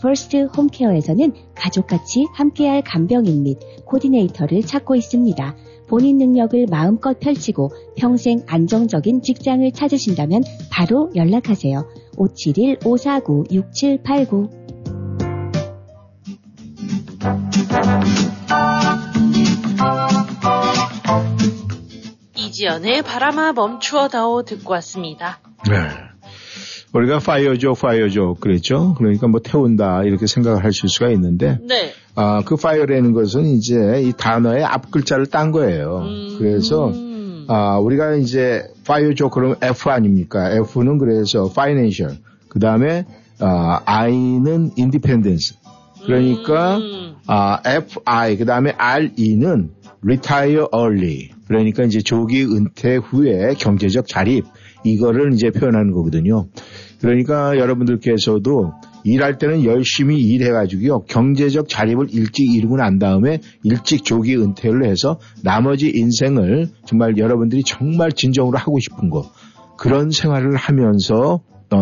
First Home Care에서는 가족같이 함께할 간병인 및 코디네이터를 찾고 있습니다. 본인 능력을 마음껏 펼치고 평생 안정적인 직장을 찾으신다면 바로 연락하세요. 571-549-6789 이지연의 바람아 멈추어다오 듣고 왔습니다. 네, 우리가 파이어죠 그랬죠. 그러니까 뭐 태운다 이렇게 생각을 하실 수가 있는데, 네. 아, 그 파이어라는 것은 이제 이 단어의 앞 글자를 딴 거예요. 그래서 아, 우리가 이제 파이어죠 그러면 F 아닙니까? F는 그래서 파이낸셜. 그 다음에 아, I는 인디펜던스. 그러니까 아, FI 그다음에 RE는 retire early. 그러니까 이제 조기 은퇴 후에 경제적 자립 이거를 이제 표현하는 거거든요. 그러니까 여러분들께서도 일할 때는 열심히 일해가지고요. 경제적 자립을 일찍 이루고 난 다음에 일찍 조기 은퇴를 해서 나머지 인생을 정말 여러분들이 정말 진정으로 하고 싶은 거 그런 생활을 하면서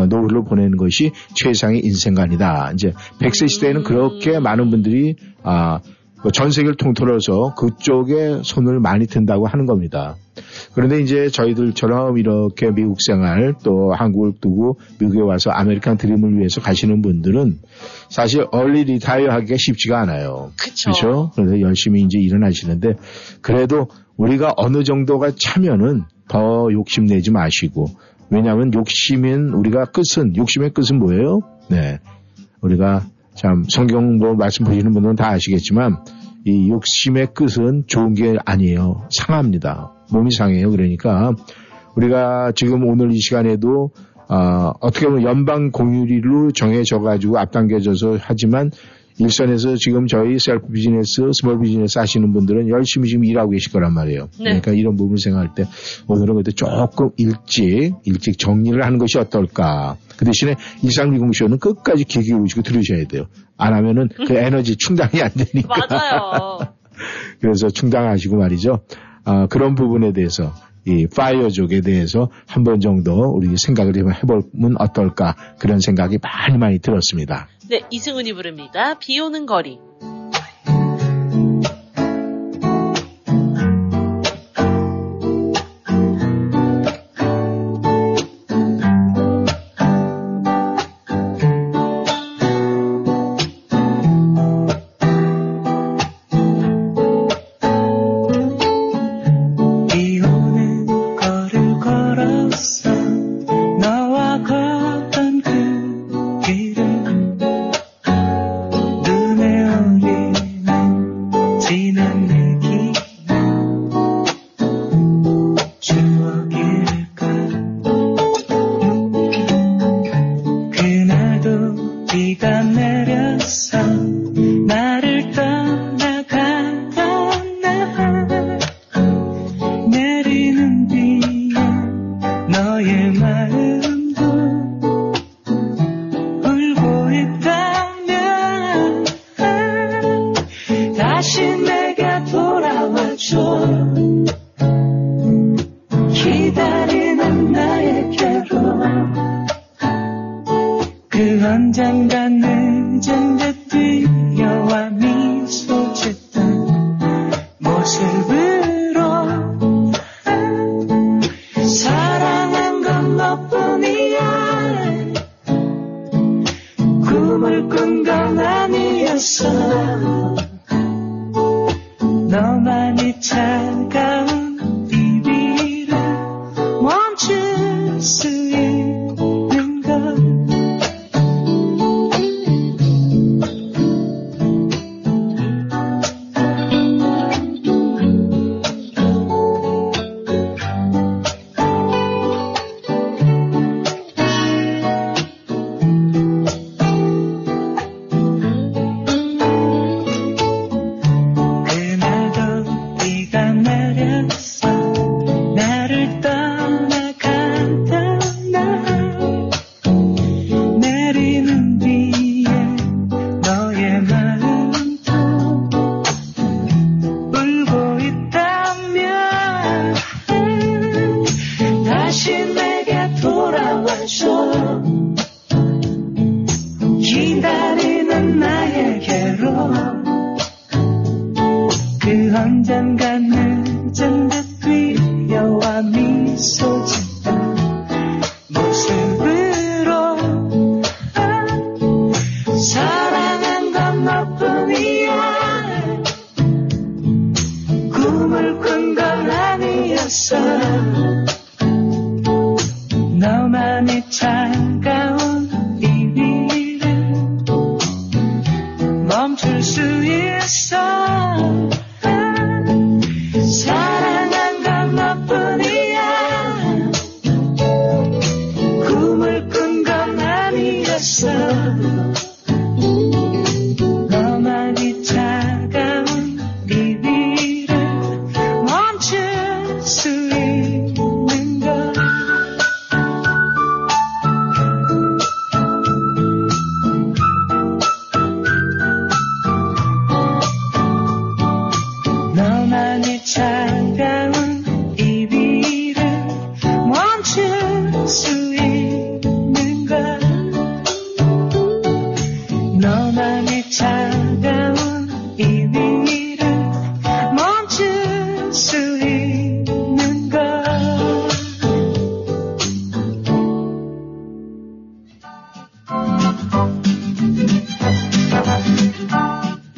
노후를 보내는 것이 최상의 인생관이다. 이제 100세 시대에는 그렇게 많은 분들이 전 세계를 통틀어서 그쪽에 손을 많이 든다고 하는 겁니다. 그런데 이제 저희들처럼 이렇게 미국 생활 또 한국을 두고 미국에 와서 아메리칸 드림을 위해서 가시는 분들은 사실 얼리 리타이어 하기가 쉽지가 않아요. 그렇죠. 그래서 열심히 이제 일은 하시는데 그래도 우리가 어느 정도가 차면은 더 욕심내지 마시고, 왜냐하면 욕심의 끝은 뭐예요? 네, 우리가 참 성경 뭐 말씀 보시는 분들은 다 아시겠지만 이 욕심의 끝은 좋은 게 아니에요. 상합니다. 몸이 상해요. 그러니까 우리가 지금 오늘 이 시간에도 어떻게 보면 연방 공휴일로 정해져 가지고 앞당겨져서 하지만 일선에서 지금 저희 셀프 비즈니스, 스몰 비즈니스 하시는 분들은 열심히 지금 일하고 계실 거란 말이에요. 네. 그러니까 이런 부분을 생각할 때 오늘은 그래도 조금 일찍 정리를 하는 것이 어떨까. 그 대신에 1320쇼는 끝까지 귀 기울이시고 들으셔야 돼요. 안 하면은 그 에너지 충당이 안 되니까. 맞아요. 그래서 충당하시고 말이죠. 그런 부분에 대해서 이 파이어족에 대해서 한 번 정도 우리 생각을 해보면 어떨까 그런 생각이 많이 들었습니다. 네, 이승훈이 부릅니다. 비 오는 거리.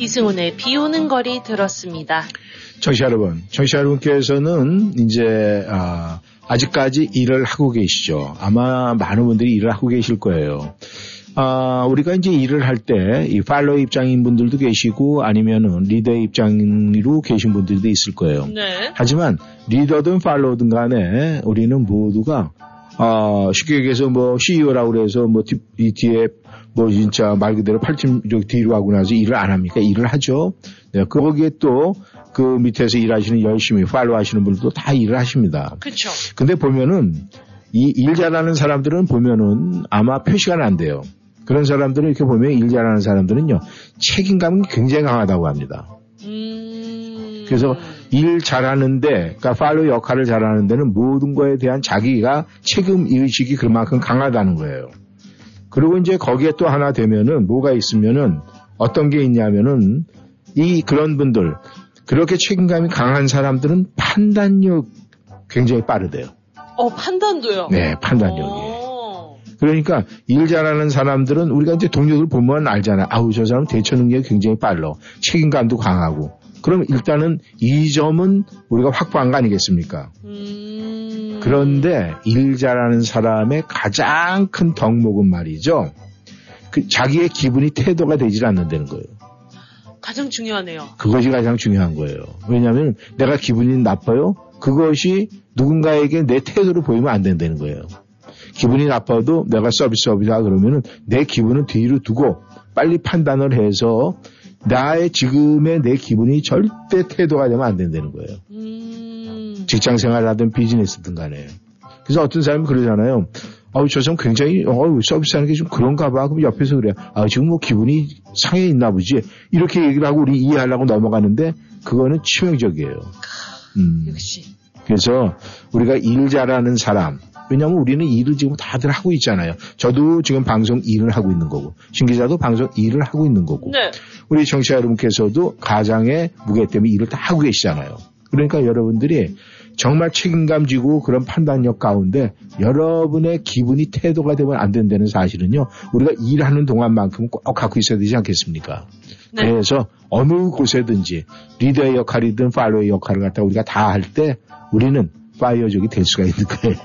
이승훈의 비 오는 거리 들었습니다. 청취자 여러분께서는 이제 아직까지 일을 하고 계시죠. 아마 많은 분들이 일을 하고 계실 거예요. 우리가 이제 일을 할 때 이 팔로우 입장인 분들도 계시고 아니면은 리더의 입장으로 계신 분들도 있을 거예요. 네. 하지만 리더든 팔로우든 간에 우리는 모두가 쉽게 얘기해서 뭐 CEO라고 그래서 뭐 이 뒤에 뭐 진짜 말 그대로 팔팀 이렇게 뒤로 하고 나서 일을 안 합니까? 일을 하죠. 네, 거기에 또 그 밑에서 일하시는 열심히 팔로우 하시는 분들도 다 일을 하십니다. 그렇죠. 근데 보면은 이 일 잘하는 사람들은 보면은 아마 표시가 안 돼요. 그런 사람들은 이렇게 보면 일 잘하는 사람들은요 책임감이 굉장히 강하다고 합니다. 그래서 일 잘하는데, 그러니까 팔로우 역할을 잘하는 데는 모든 거에 대한 자기가 책임 의식이 그만큼 강하다는 거예요. 그리고 이제 거기에 또 하나 되면은 뭐가 있으면은 어떤 게 있냐면은 이 그런 분들 그렇게 책임감이 강한 사람들은 판단력 굉장히 빠르대요. 판단도요. 네, 판단력이. 그러니까 일 잘하는 사람들은 우리가 이제 동료들 보면 알잖아요. 아우, 저 사람 대처 능력이 굉장히 빨라. 책임감도 강하고. 그럼 일단은 이 점은 우리가 확보한 거 아니겠습니까? 그런데 일 잘하는 사람의 가장 큰 덕목은 말이죠. 그 자기의 기분이 태도가 되질 않는다는 거예요. 가장 중요하네요. 그것이 가장 중요한 거예요. 왜냐하면 내가 기분이 나빠요. 그것이 누군가에게 내 태도로 보이면 안 된다는 거예요. 기분이 나빠도 내가 서비스업이다 그러면은 내 기분은 뒤로 두고 빨리 판단을 해서 나의 지금의 내 기분이 절대 태도가 되면 안 된다는 거예요. 직장 생활하든 비즈니스든 간에. 그래서 어떤 사람이 그러잖아요. 저 사람 굉장히 서비스하는 게 좀 그런가 봐. 그럼 옆에서 그래요. 지금 뭐 기분이 상해 있나 보지. 이렇게 얘기를 하고 우리 이해하려고 넘어가는데 그거는 치명적이에요. 역시. 그래서 우리가 일 잘하는 사람. 왜냐하면 우리는 일을 지금 다들 하고 있잖아요. 저도 지금 방송 일을 하고 있는 거고 신 기자도 방송 일을 하고 있는 거고 네. 우리 청취자 여러분께서도 가장의 무게 때문에 일을 다 하고 계시잖아요. 그러니까 여러분들이 정말 책임감 지고 그런 판단력 가운데 여러분의 기분이 태도가 되면 안 된다는 사실은요. 우리가 일하는 동안만큼은 꼭 갖고 있어야 되지 않겠습니까? 네. 그래서 어느 곳에든지 리더의 역할이든 팔로우의 역할을 갖다 우리가 다 할 때 우리는 파이어족이 될 수가 있는 거예요.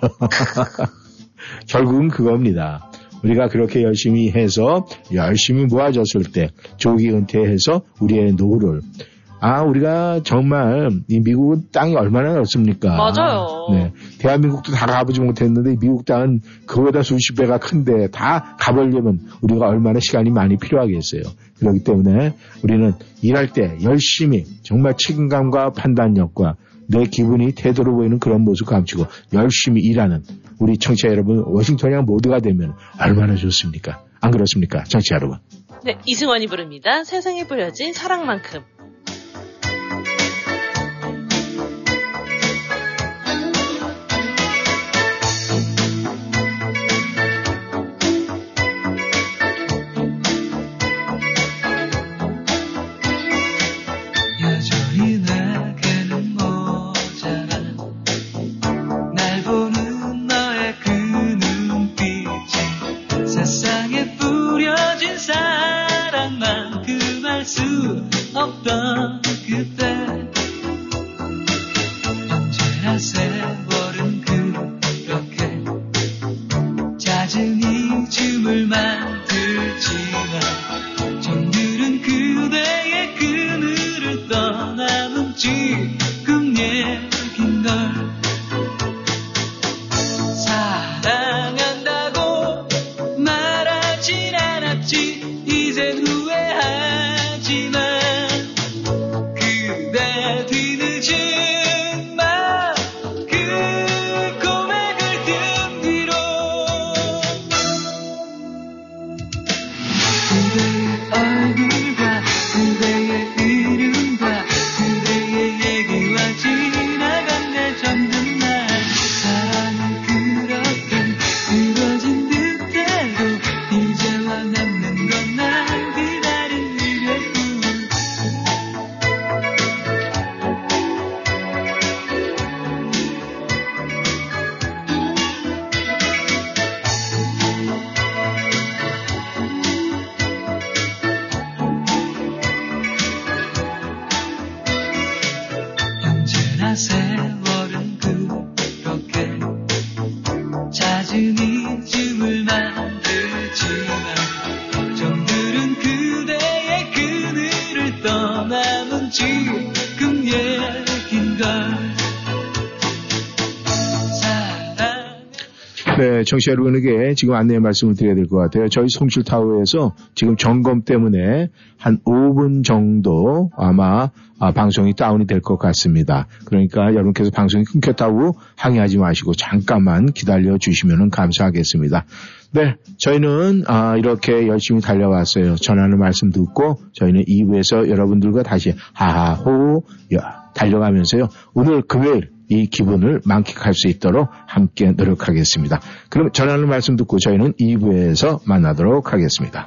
결국은 그겁니다. 우리가 그렇게 열심히 해서 열심히 모아졌을 때 조기 은퇴해서 우리의 노후를 우리가 정말 이 미국은 땅이 얼마나 넓습니까? 맞아요. 네, 대한민국도 다 가보지 못했는데 미국 땅은 그보다 수십 배가 큰데 다 가보려면 우리가 얼마나 시간이 많이 필요하겠어요. 그렇기 때문에 우리는 일할 때 열심히 정말 책임감과 판단력과 내 기분이 태도로 보이는 그런 모습 감추고 열심히 일하는 우리 청취자 여러분 워싱턴이랑 모두가 되면 얼마나 좋습니까? 안 그렇습니까? 청취자 여러분. 네, 이승환이 부릅니다. 세상에 뿌려진 사랑만큼. 가슴이 춤을 만들지만 정들은 그대의 그늘을 떠나는 지금 얘긴걸. 네, 청취자 여러분에게 지금 안내 말씀을 드려야 될 것 같아요. 저희 송실타워에서 지금 점검 때문에 한 5분 정도 아마 방송이 다운이 될 것 같습니다. 그러니까 여러분께서 방송이 끊겼다고 항의하지 마시고 잠깐만 기다려 주시면 감사하겠습니다. 네, 저희는 이렇게 열심히 달려왔어요. 전하는 말씀 듣고 저희는 2부에서 여러분들과 다시 하하호 달려가면서요. 오늘 금요일 이 기분을 만끽할 수 있도록 함께 노력하겠습니다. 그럼 전하는 말씀 듣고 저희는 2부에서 만나도록 하겠습니다.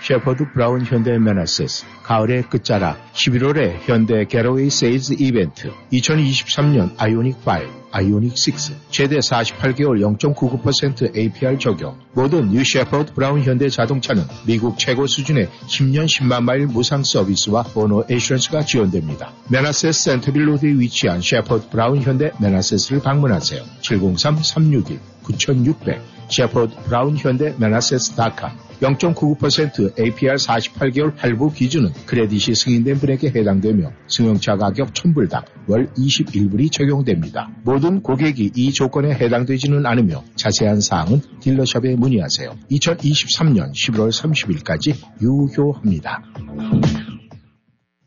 셰퍼드 브라운 현대 메나세스 가을의 끝자락 11월에 현대 겟어웨이 세일즈 이벤트 2023년 아이오닉 5 아이오닉 6 최대 48개월 0.99% APR 적용. 모든 뉴 셰퍼드 브라운 현대 자동차는 미국 최고 수준의 10년 10만 마일 무상 서비스와 번호 인슈런스가 지원됩니다. 메나세스 센터빌 로드에 위치한 셰퍼드 브라운 현대 메나세스를 방문하세요. 703-361-9600 셰퍼드 브라운 현대 메나세스.com 0.99% APR 48개월 할부 기준은 크레딧이 승인된 분에게 해당되며 승용차 가격 1,000불당 월 21불이 적용됩니다. 모든 고객이 이 조건에 해당되지는 않으며 자세한 사항은 딜러숍에 문의하세요. 2023년 11월 30일까지 유효합니다.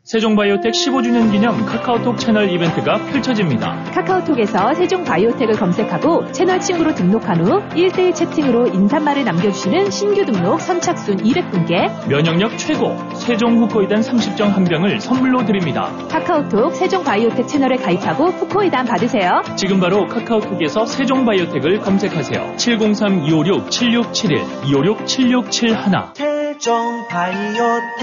세종바이오텍 15주년 기념 카카오톡 채널 이벤트가 펼쳐집니다. 카카오톡에서 세종바이오텍을 검색하고 채널 친구로 등록한 후 1대1 채팅으로 인사말을 남겨주시는 신규 등록 선착순 200분께 면역력 최고 세종 후코이단 30정 한 병을 선물로 드립니다. 카카오톡 세종바이오텍 채널에 가입하고 후코이단 받으세요. 지금 바로 카카오톡에서 세종바이오텍을 검색하세요. 703-256-7671 256-7671 세종바이오텍.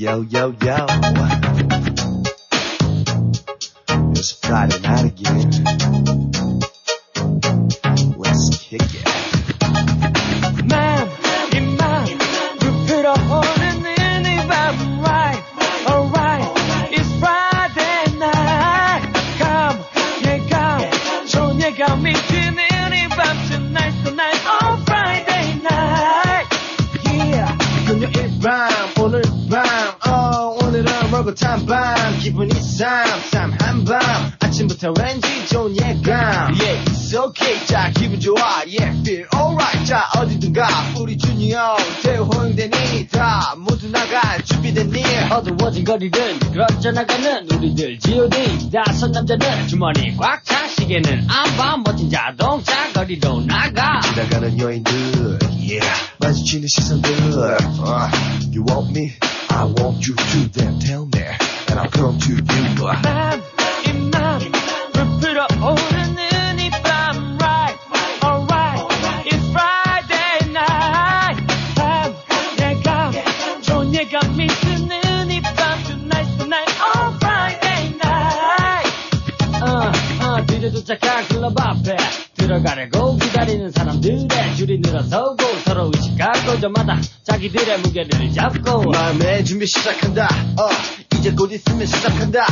Yo yo yo. It's Friday night again. 찬밤 기분이 쌈쌈한 밤 아침부터 왠지 좋은 예감 Yeah it's okay 자 기분 좋아 Yeah feel alright 자 어디든 가 우리 주니어 대우 허용되니 다 모두 나가 준비된 일 어두워진 거리를 미끄러져 나가는 우리들 G.O.D 나선 남자는 주머니 꽉 차 시계는 안 봐 멋진 자동차 거리로 나가 지나가는 여인들 Yeah 마주치는 시선들 You want me? I want you to then tell me, and I'll come to you. 맘, 이 맘, 불풀어 오르는 이 밤, right, alright, it's Friday night. 밤, 내가 좋은 예감이 드는 이 밤, tonight, tonight, on Friday night. 드디어 도착한 클럽 앞에 들어가려고 기다리는 사람들의 줄이 늘어서고 서로 의식하고 저마다 자기들의 무게를 잡고 마음의 준비 시작한다 이제 곧 있으면 시작한다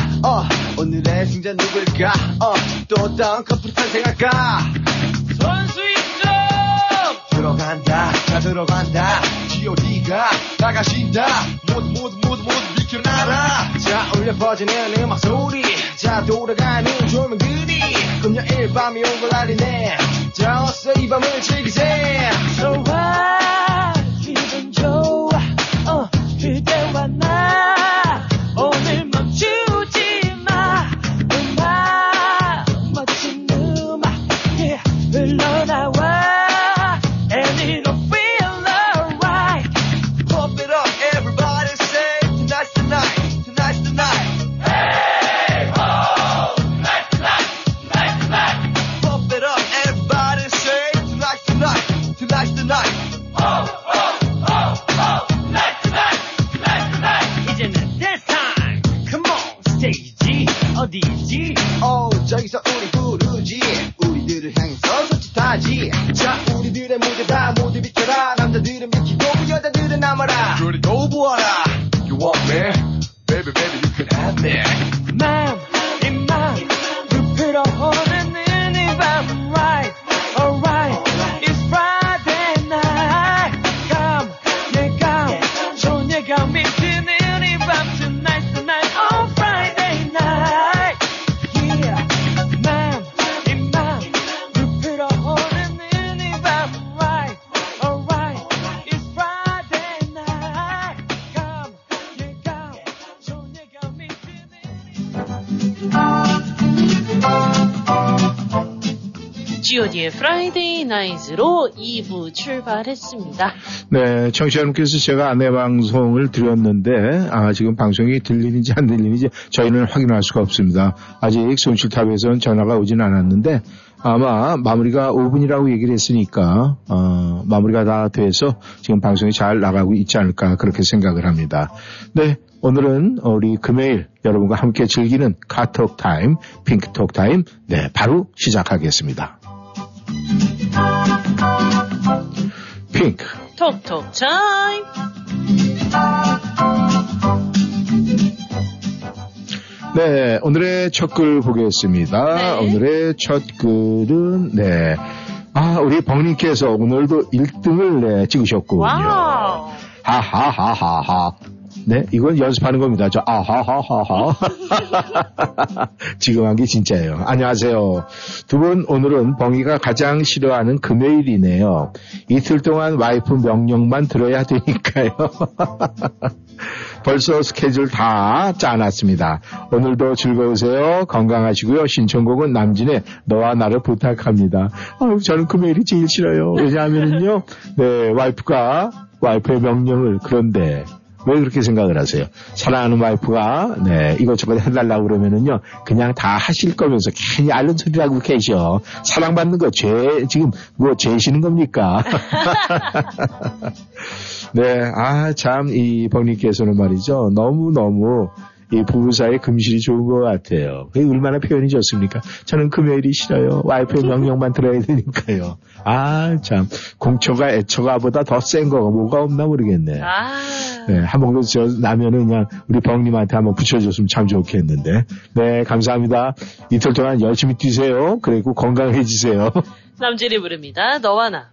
오늘의 승자 누굴까 또 다음 커플 탄생할까 선수입점 들어간다 다 들어간다 G.O.D가 나가신다 모두 모두 모두 모두 비켜나라 자 울려 퍼지는 음악 소리 자 돌아가는 조명들이 금요일 밤이 온 걸 알리네. 자 어서 이 밤을 즐기세. So what? 기분 좋아. 그대와 나 오늘 멈추지 마. 음악 멋진 음악 yeah, 흘러나와. And it'll feel alright. Pump it up everybody say tonight's the night. Tonight's the night. Hey ho tonight's the night. Tonight's the night. Pump it up everybody say tonight's the night. Tonight's the night. Oh oh oh oh. 어디지? 저기서 우리 부르지. 우리들을 향해서 솔직하지. 자 우리들의 무대다 모두 비켜라. 남자들은 비키고 여자들은 남아라. 그리고 보아라. You want me? Baby baby you can have me. 맘 불필요 오는 이 밤 Right alright It's Friday night. Come yeah come 좋은 예감 미치는 이 밤 Tonight tonight on Friday night. G.O.D의 프라이데이 나이즈로 2부 출발했습니다. 네, 청취자분께서 제가 안내방송을 드렸는데 지금 방송이 들리는지 안 들리는지 저희는 확인할 수가 없습니다. 아직 손실탑에서는 전화가 오진 않았는데 아마 마무리가 5분이라고 얘기를 했으니까 마무리가 다 돼서 지금 방송이 잘 나가고 있지 않을까 그렇게 생각을 합니다. 네. 오늘은 우리 금요일 여러분과 함께 즐기는 카톡 타임, 핑크톡 타임, 네, 바로 시작하겠습니다. 핑크. 톡톡 타임. 네, 오늘의 첫 글 보겠습니다. 네. 오늘의 첫 글은, 네. 우리 벙님께서 오늘도 1등을 네, 찍으셨군요. 와우. 하하하하하. 네, 이건 연습하는 겁니다. 저 아하하하하. 지금 한 게 진짜예요. 안녕하세요. 두 분 오늘은 벙이가 가장 싫어하는 금요일이네요. 이틀 동안 와이프 명령만 들어야 되니까요. 벌써 스케줄 다 짜놨습니다. 오늘도 즐거우세요. 건강하시고요. 신청곡은 남진의 너와 나를 부탁합니다. 저는 금요일이 제일 싫어요. 왜냐하면요. 네, 와이프의 명령을 그런데 왜 그렇게 생각을 하세요? 사랑하는 와이프가, 네, 이것저것 해달라고 그러면은요, 그냥 다 하실 거면서 괜히 앓는 소리라고 계셔. 사랑받는 거 지금 뭐 죄시는 겁니까? 네, 참, 이 벙님께서는 말이죠. 너무너무 이 부부 사이의 금실이 좋은 것 같아요. 그게 얼마나 표현이 좋습니까? 저는 금요일이 싫어요. 와이프의 명령만 들어야 되니까요. 참. 공처가 애처가보다 더 센 거가 뭐가 없나 모르겠네. 네, 한번 나면은 그냥 우리 벙님한테 한번 붙여줬으면 참 좋겠는데. 네, 감사합니다. 이틀 동안 열심히 뛰세요. 그리고 건강해지세요. 남진이 부릅니다. 너와 나.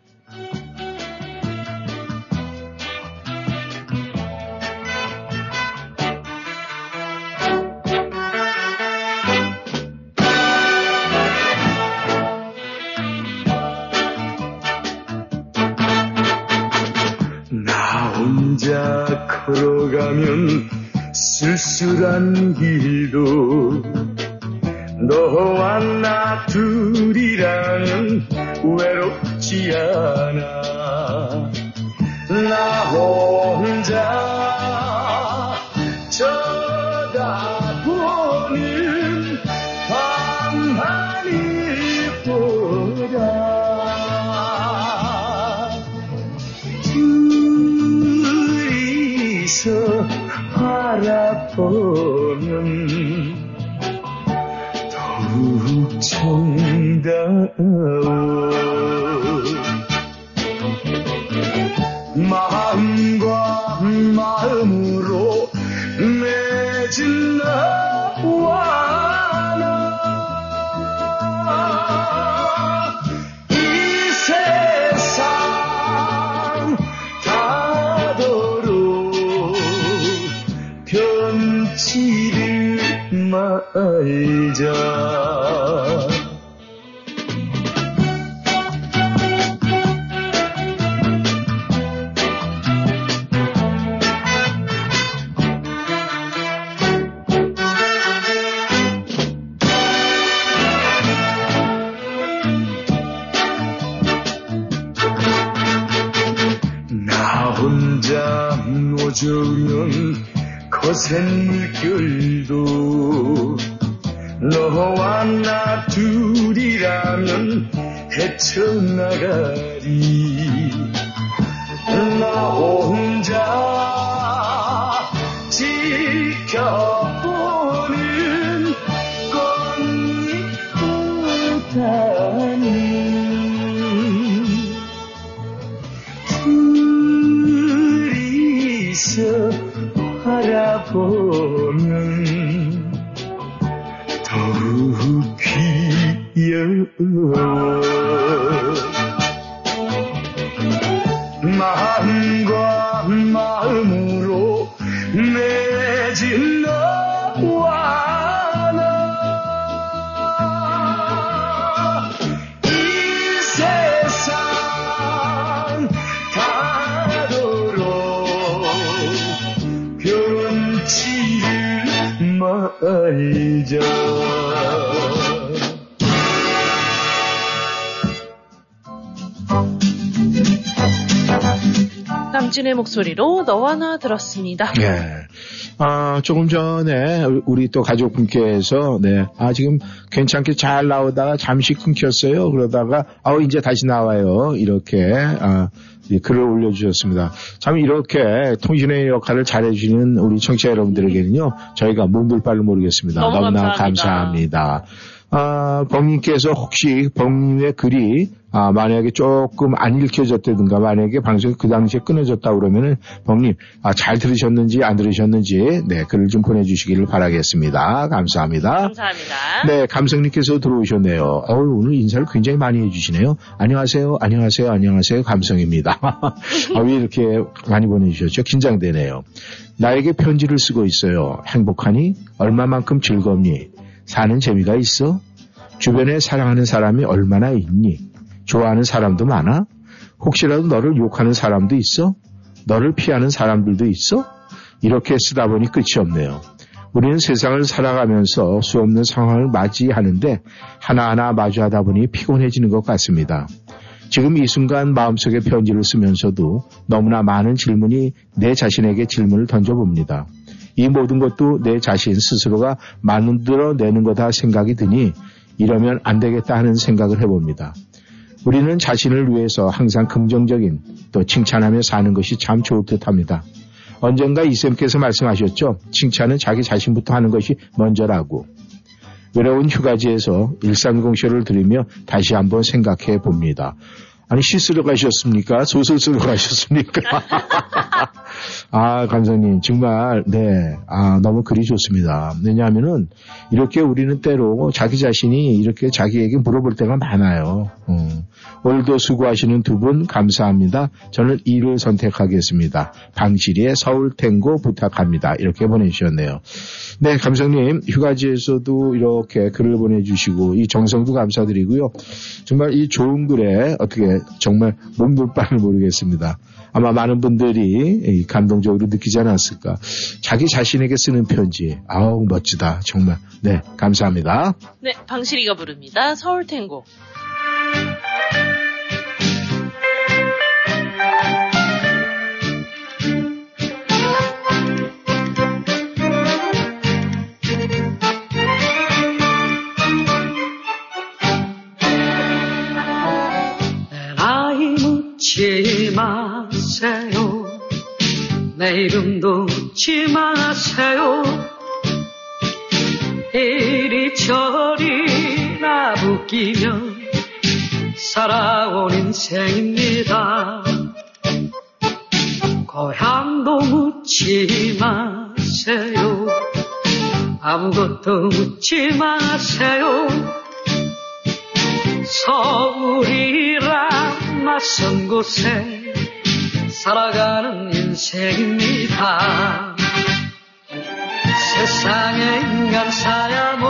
혼자 걸어가면 쓸쓸한 길로 너와 나 둘이라면 외롭지 않아. 나 혼자 쳐다보는 밤하늘보다 바라보는 더욱 정다워. 마음과 마음으로 맺은 너와 나 이 세상 다도 지를 마. 살자. 주는 거센 물결도 너와 나 둘이라면 헤쳐나가리. 나 혼자 지켜보는 꽃잎보다는 바라보면 더욱 귀여워. 마음과 마음으로 맺은 너와 나 이 세상 다도록 지을 말자. 남진의 목소리로 너와 나 들었습니다. 네. 아, 조금 전에 우리 또 가족분께서 네. 아, 지금 괜찮게 잘 나오다가 잠시 끊겼어요. 그러다가 아우 이제 다시 나와요. 이렇게 아 예, 글을 올려주셨습니다. 참 이렇게 통신의 역할을 잘해주시는 우리 청취자 여러분들에게는요, 저희가 몸둘바를 모르겠습니다. 너무나 감사합니다. 아, 범님께서 혹시 범님의 글이 아, 만약에 조금 안 읽혀졌다든가 만약에 방송이 그 당시에 끊어졌다 그러면은 범님 아, 잘 들으셨는지 안 들으셨는지 네, 글을 좀 보내주시기를 바라겠습니다. 감사합니다. 감사합니다. 네, 감성님께서 들어오셨네요. 어우, 오늘 인사를 굉장히 많이 해주시네요. 안녕하세요, 안녕하세요, 안녕하세요. 감성입니다. 아, 왜 이렇게 많이 보내주셨죠? 긴장되네요. 나에게 편지를 쓰고 있어요. 행복하니? 얼마만큼 즐겁니? 사는 재미가 있어? 주변에 사랑하는 사람이 얼마나 있니? 좋아하는 사람도 많아? 혹시라도 너를 욕하는 사람도 있어? 너를 피하는 사람들도 있어? 이렇게 쓰다 보니 끝이 없네요. 우리는 세상을 살아가면서 수없는 상황을 맞이하는데 하나하나 마주하다 보니 피곤해지는 것 같습니다. 지금 이 순간 마음속에 편지를 쓰면서도 너무나 많은 질문이 내 자신에게 질문을 던져봅니다. 이 모든 것도 내 자신 스스로가 만들어내는 거다 생각이 드니 이러면 안 되겠다 하는 생각을 해봅니다. 우리는 자신을 위해서 항상 긍정적인 또 칭찬하며 사는 것이 참 좋을 듯합니다. 언젠가 이쌤께서 말씀하셨죠. 칭찬은 자기 자신부터 하는 것이 먼저라고. 외로운 휴가지에서 일상공쇼를 들으며 다시 한번 생각해 봅니다. 아니 시 쓰러 가셨습니까? 소설 쓰러 가셨습니까? 아, 감사님 정말 네, 아 너무 글이 좋습니다. 왜냐하면은 이렇게 우리는 때로 자기 자신이 이렇게 자기에게 물어볼 때가 많아요. 오늘도 수고하시는 두 분 감사합니다. 저는 이를 선택하겠습니다. 방실이의 서울 탱고 부탁합니다. 이렇게 보내주셨네요. 네, 감사님 휴가지에서도 이렇게 글을 보내주시고 이 정성도 감사드리고요. 정말 이 좋은 글에 어떻게 정말 몸둘 바를 모르겠습니다. 아마 많은 분들이 감동적으로 느끼지 않았을까. 자기 자신에게 쓰는 편지. 아우 멋지다 정말. 네, 감사합니다. 네, 방실이가 부릅니다. 서울 탱고. 묻지 마세요. 내 이름도 묻지 마세요. 이리저리나 웃기며 살아온 인생입니다. 고향도 묻지 마세요. 아무것도 묻지 마세요. 서울이라 낯선 곳에 살아가는 인생입니다. 세상에 인간 사연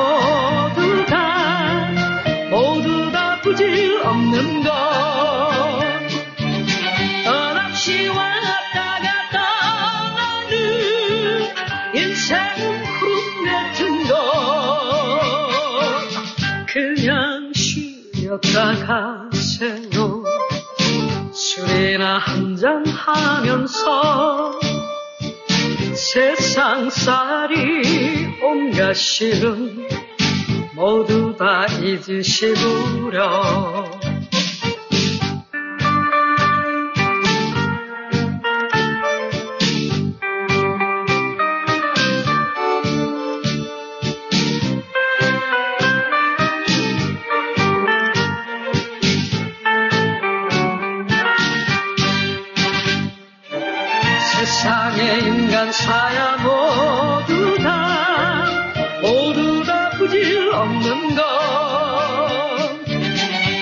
쉬었다 가세요. 술이나 한잔 하면서 세상살이 온갖 시름 모두 다 잊으시구려. 세상의 인간 사야 모두 다 부질 없는 것.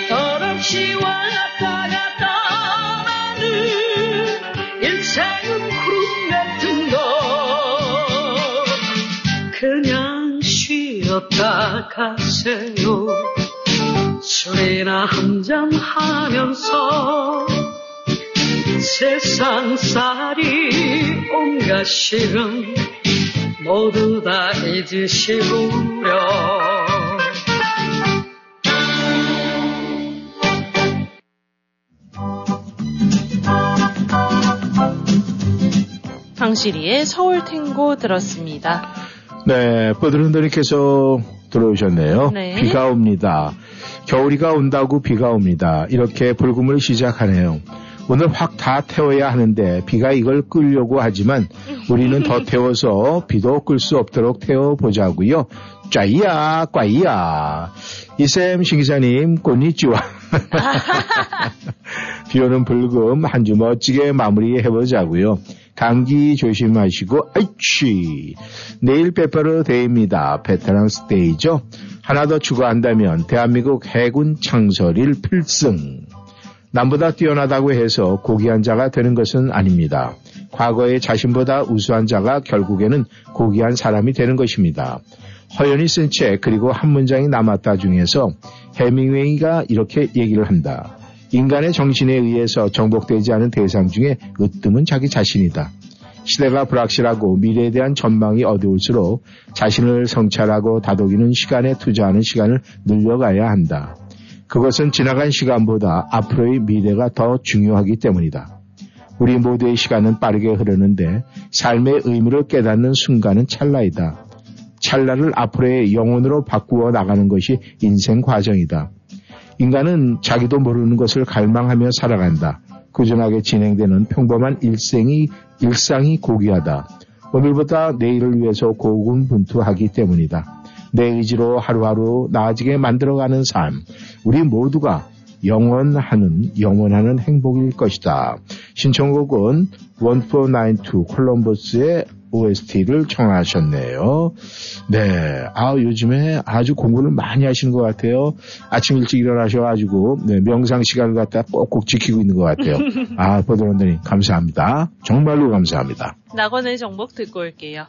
더럽시 왔다 갔다 하는 일생은 구름 같은 것. 그냥 쉬었다 가세요. 술이나 한잔 하면서 세상살이 온갖 시름 모두 다 잊으시구려. 황시리의 서울탱고 들었습니다. 네, 뻐드른들이 계속 들어오셨네요. 네. 비가 옵니다. 겨울이가 온다고 비가 옵니다. 이렇게 불금을 시작하네요. 오늘 확 다 태워야 하는데 비가 이걸 끌려고 하지만 우리는 더 태워서 비도 끌 수 없도록 태워보자고요. 짜이야 꽈이야. 이쌤 신기자님 곤니치와. 비오는 불금 한 주 멋지게 마무리해보자고요. 감기 조심하시고 아이치. 내일 페퍼로 데이입니다. 베테랑스 데이죠. 하나 더 추가한다면 대한민국 해군 창설일 필승. 남보다 뛰어나다고 해서 고귀한 자가 되는 것은 아닙니다. 과거에 자신보다 우수한 자가 결국에는 고귀한 사람이 되는 것입니다. 허연히 쓴 책 그리고 한 문장이 남았다 중에서 해밍웨이가 이렇게 얘기를 한다. 인간의 정신에 의해서 정복되지 않은 대상 중에 으뜸은 자기 자신이다. 시대가 불확실하고 미래에 대한 전망이 어두울수록 자신을 성찰하고 다독이는 시간에 투자하는 시간을 늘려가야 한다. 그것은 지나간 시간보다 앞으로의 미래가 더 중요하기 때문이다. 우리 모두의 시간은 빠르게 흐르는데 삶의 의미를 깨닫는 순간은 찰나이다. 찰나를 앞으로의 영혼으로 바꾸어 나가는 것이 인생 과정이다. 인간은 자기도 모르는 것을 갈망하며 살아간다. 꾸준하게 진행되는 평범한 일상이 고귀하다. 오늘보다 내일을 위해서 고군분투하기 때문이다. 내 의지로 하루하루 나아지게 만들어가는 삶, 우리 모두가 영원하는 행복일 것이다. 신청곡은 1492 콜럼버스의 OST를 청하셨네요. 네, 요즘에 아주 공부를 많이 하시는 것 같아요. 아침 일찍 일어나셔가지고 네, 명상 시간을 갖다 꼭꼭 지키고 있는 것 같아요. 보도원들님 감사합니다. 정말로 감사합니다. 낙원의 정복 듣고 올게요.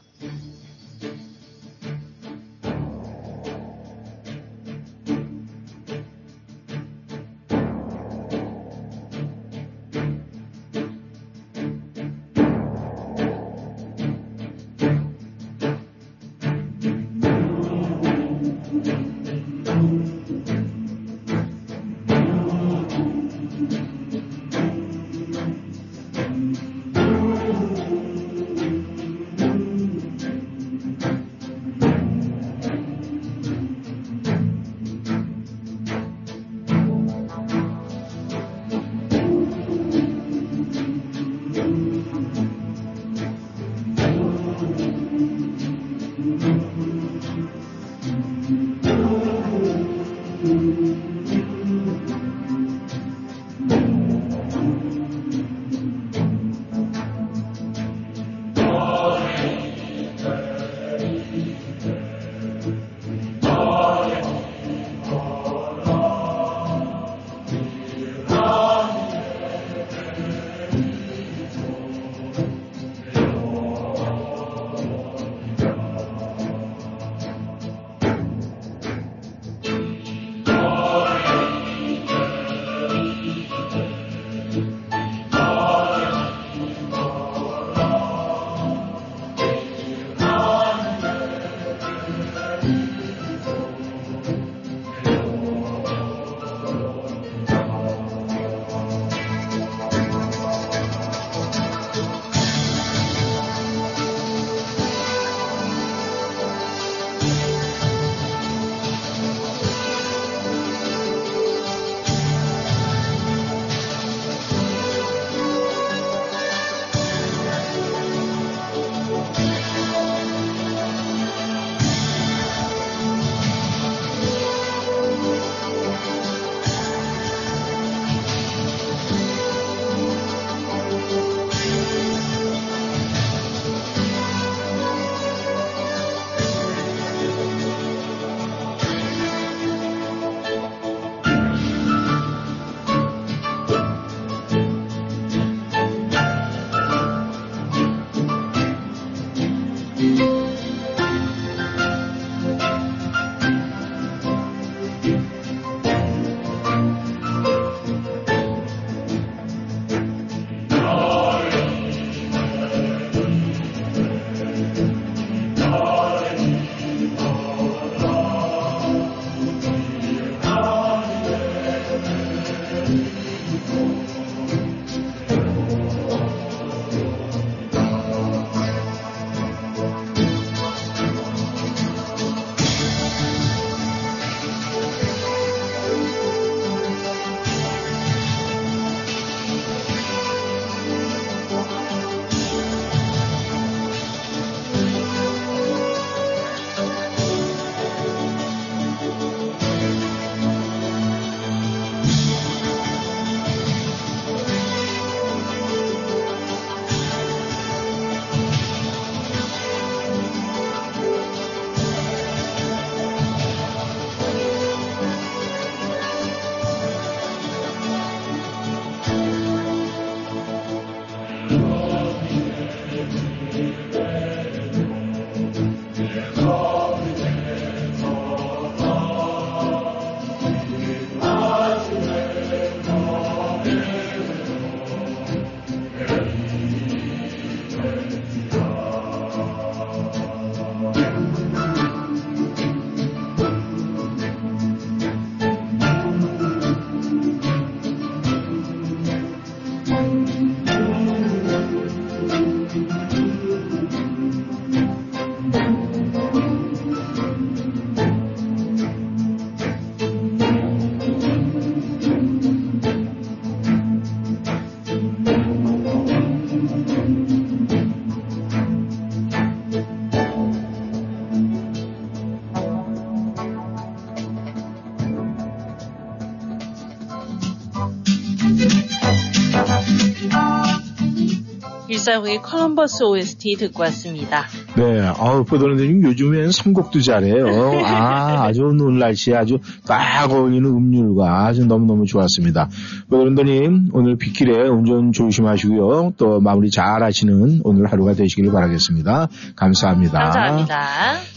149의 컬럼버스 OST 듣고 왔습니다. 네, 보도는 요즘엔 선곡도 잘해요. 아주 오늘 날씨에 아주 딱 어울리는 음률과 아주 너무너무 좋았습니다. 보도런더님 오늘 빗길에 운전 조심하시고요. 또 마무리 잘 하시는 오늘 하루가 되시길 바라겠습니다. 감사합니다. 감사합니다.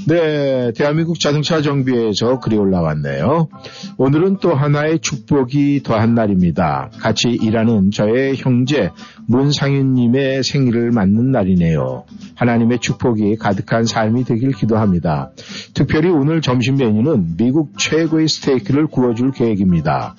네, 대한민국 자동차 정비에서 글이 올라왔네요. 오늘은 또 하나의 축복이 더한 날입니다. 같이 일하는 저의 형제 문상윤님의 생일을 맞는 날이네요. 하나님의 축복이 가득한 삶이 되길 기도합니다. 특별히 오늘 점심 메뉴는 미국 최고의 스테이크를 구워줄 계획입니다.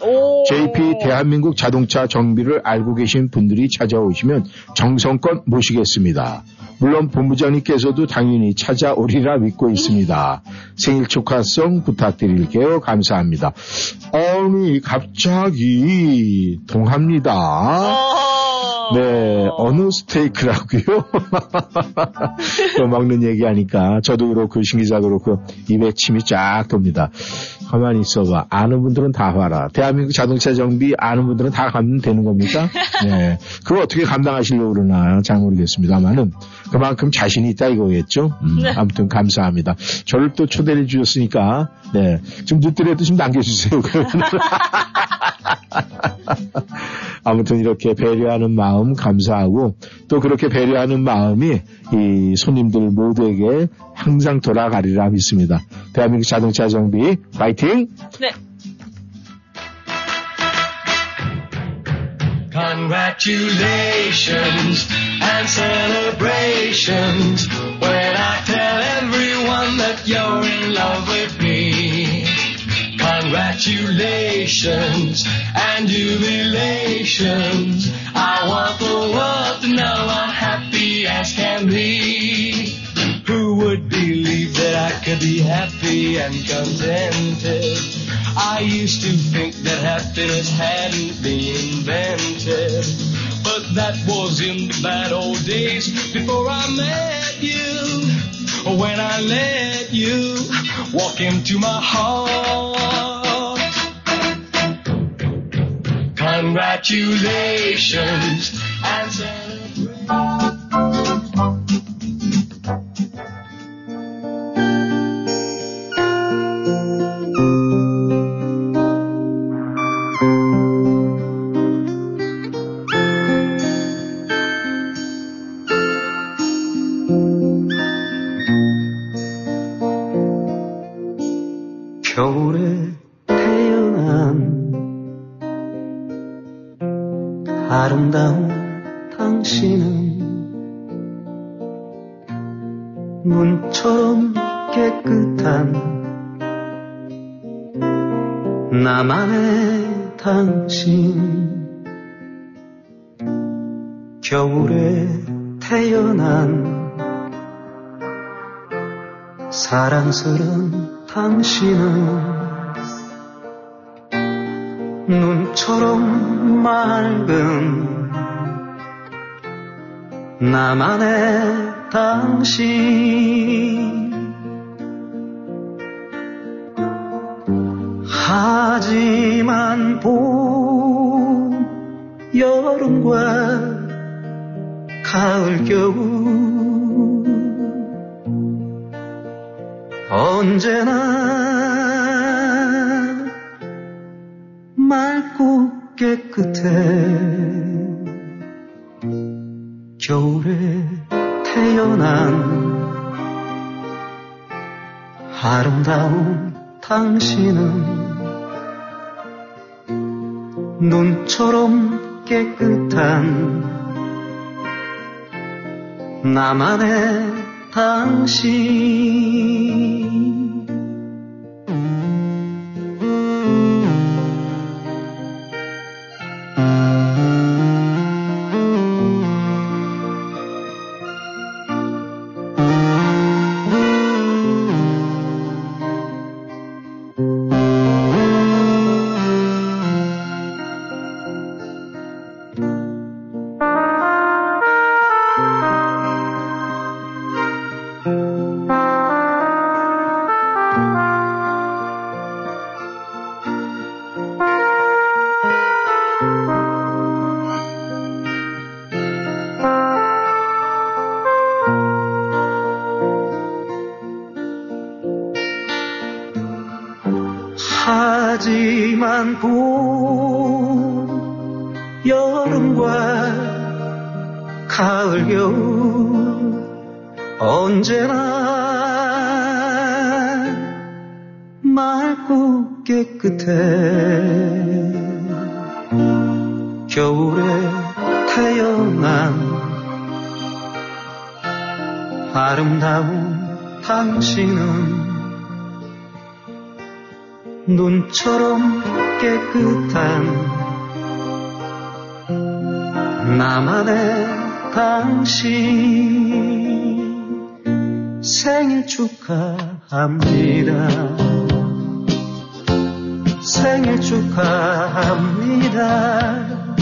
JP 대한민국 자동차 정비를 알고 계신 분들이 찾아오시면 정성껏 모시겠습니다. 물론 본부장님께서도 당연히 찾아오리라 믿고 있습니다. 생일 축하송 부탁드릴게요. 감사합니다. 아니 갑자기 동합니다. 네, 어느 스테이크라고요? 또 먹는 얘기하니까 저도 그렇고 신기자도 그렇고 입에 침이 쫙 돕니다. 가만히 있어봐. 아는 분들은 다 봐라. 대한민국 자동차 정비 아는 분들은 다 가면 되는 겁니까? 네, 그걸 어떻게 감당하시려고 그러나 잘 모르겠습니다만은 그만큼 자신이 있다 이거겠죠? 아무튼 감사합니다. 저를 또 초대해 주셨으니까 네, 좀 늦더라도 좀 남겨주세요. 아무튼 이렇게 배려하는 마음 감사하고 또 그렇게 배려하는 마음이 이 손님들 모두에게 항상 돌아가리라 믿습니다. 대한민국 자동차 정비 파이팅! 네. Congratulations and celebrations when I tell everyone that you're in love with me. Congratulations and jubilations. I want the world to know I'm happy as can be. Who would believe that I could be happy and contented? I used to think that happiness hadn't been invented. But that was in the bad old days before I met you. When I let you walk into my heart. Congratulations and celebrate. 겨울에 아름다운 당신은 눈처럼 깨끗한 나만의 당신 겨울에 태어난 사랑스러운 당신은 눈처럼 맑은 나만의 당신 하지만 봄, 여름과 가을, 겨울 언제나 맑고 깨끗해 겨울에 태어난 아름다운 당신은 눈처럼 깨끗한 나만의 당신 하지만 봄, 여름과 가을, 겨울 언제나 맑고 깨끗해. 겨울에 태어난 아름다운 당신은 눈처럼 깨끗한 나만의 당신, 생일 축하합니다. 생일 축하합니다.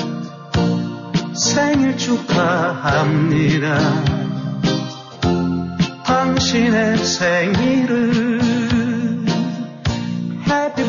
생일 축하합니다. 당신의 생일을 Happy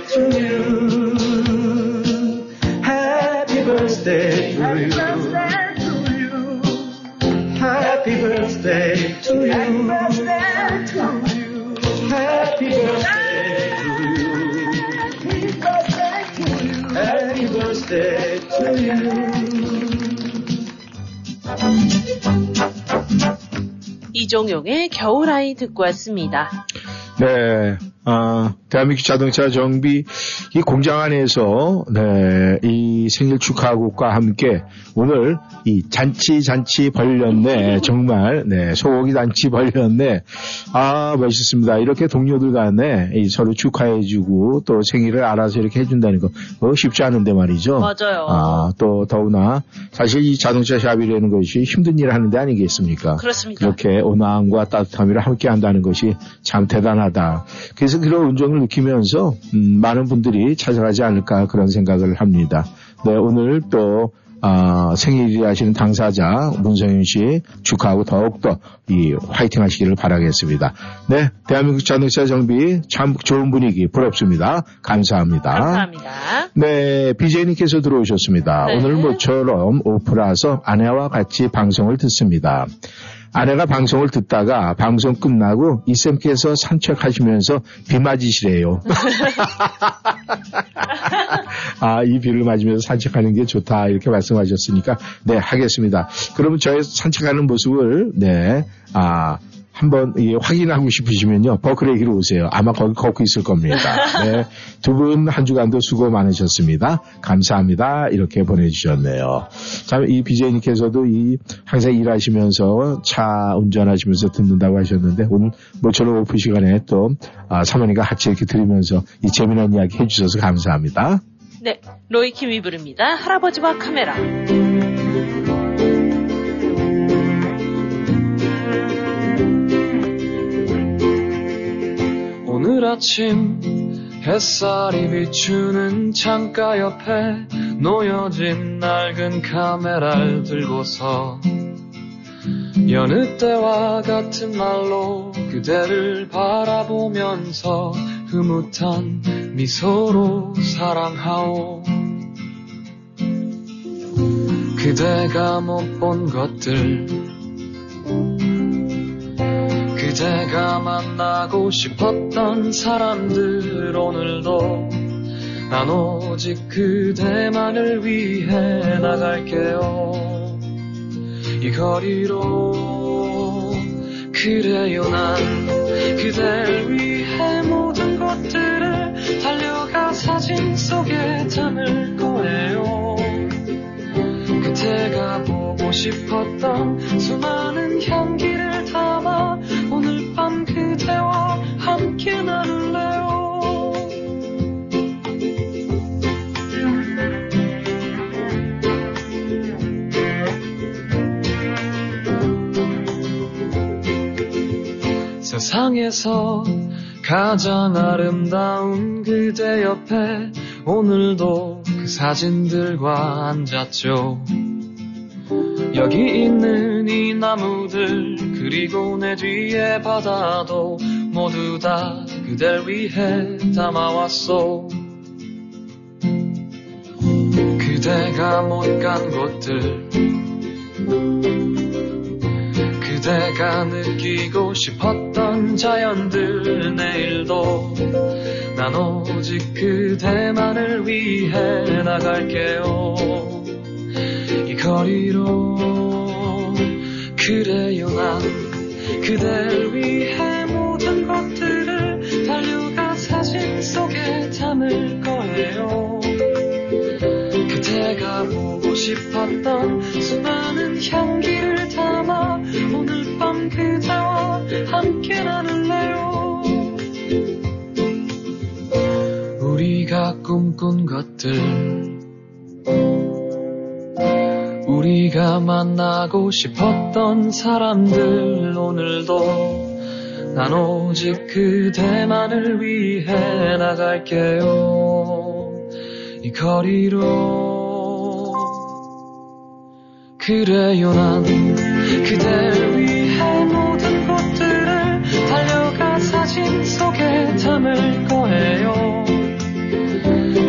to you. Happy birthday to you. Happy birthday to you. Happy birthday to you. Happy birthday to you. Happy birthday to you. 이종용의 겨울아이 듣고 왔습니다. 네. 대한민국 자동차 정비 이 공장 안에서 네, 이 생일 축하곡과 함께 오늘 이 잔치 벌렸네, 정말 네, 소고기 잔치 벌렸네. 아, 멋있습니다. 이렇게 동료들 간에 이 서로 축하해주고 또 생일을 알아서 이렇게 해준다는 거 그거 쉽지 않은데 말이죠. 맞아요. 아, 또 더구나 사실 이 자동차 샵이라는 것이 힘든 일을 하는 데 아니겠습니까? 그렇습니다. 이렇게 온화함과 따뜻함을 함께 한다는 것이 참 대단하다. 그래서 그런 운정을 느끼면서 많은 분들이 찾아가지 않을까 그런 생각을 합니다. 네, 오늘 또 생일이 하시는 당사자 문성윤 씨 축하하고 더욱더 이 화이팅 하시기를 바라겠습니다. 네, 대한민국 자동차 정비 참 좋은 분위기 부럽습니다. 감사합니다. 감사합니다. 네, BJ님께서 들어오셨습니다. 네. 오늘 모처럼 오프라서 아내와 같이 방송을 듣습니다. 아내가 방송을 듣다가 방송 끝나고 이쌤께서 산책하시면서 비 맞으시래요. 아, 이 비를 맞으면서 산책하는 게 좋다 이렇게 말씀하셨으니까 네, 하겠습니다. 그러면 저의 산책하는 모습을 네, 한번 예, 확인하고 싶으시면요 버클레이로 오세요. 아마 거기 걷고 있을 겁니다. 네, 두 분 한 주간도 수고 많으셨습니다. 감사합니다. 이렇게 보내주셨네요. 참, 이 BJ님께서도 이 항상 일하시면서 차 운전하시면서 듣는다고 하셨는데 오늘 모처럼 오프 시간에 또 사모님과 같이 이렇게 들으면서 이 재미난 이야기 해주셔서 감사합니다. 네, 로이킴이 부릅니다. 할아버지와 카메라. 오늘 아침 햇살이 비추는 창가 옆에 놓여진 낡은 카메라를 들고서 여느 때와 같은 말로 그대를 바라보면서 흐뭇한 미소로 사랑하오. 그대가 못 본 것들, 그대가 만나고 싶었던 사람들, 오늘도 난 오직 그대만을 위해 나갈게요. 이 거리로. 그래요, 난 그댈 위해 모든 것들을 달려가 사진 속에 담을 거예요. 그대가 보고 싶었던 수많은 향기를 담아 오늘 밤 그대와 함께 나눌래요. 세상에서 가장 아름다운 그대 옆에 오늘도 그 사진들과 앉았죠. 여기 있는 이 나무들 그리고 내 뒤에 바다도 모두 다 그댈 위해 담아왔소. 그대가 못 간 곳들, 그대가 느끼고 싶었던 자연들, 내일도 난 오직 그대만을 위해 나갈게요. 이 거리로 그래요 난 그댈 위해 모든 것들을 달려가 사진 속에 담을 거예요. 그대가 보고 싶었던 수많은 향기를 담아 오늘 밤 그대와 함께 나눌래요. 우리가 꿈꾼 것들, 우리가 만나고 싶었던 사람들, 오늘도 난 오직 그대만을 위해 나갈게요. 이 거리로 그래요 난 그댈 위해 모든 곳들을 달려가 사진 속에 담을 거예요.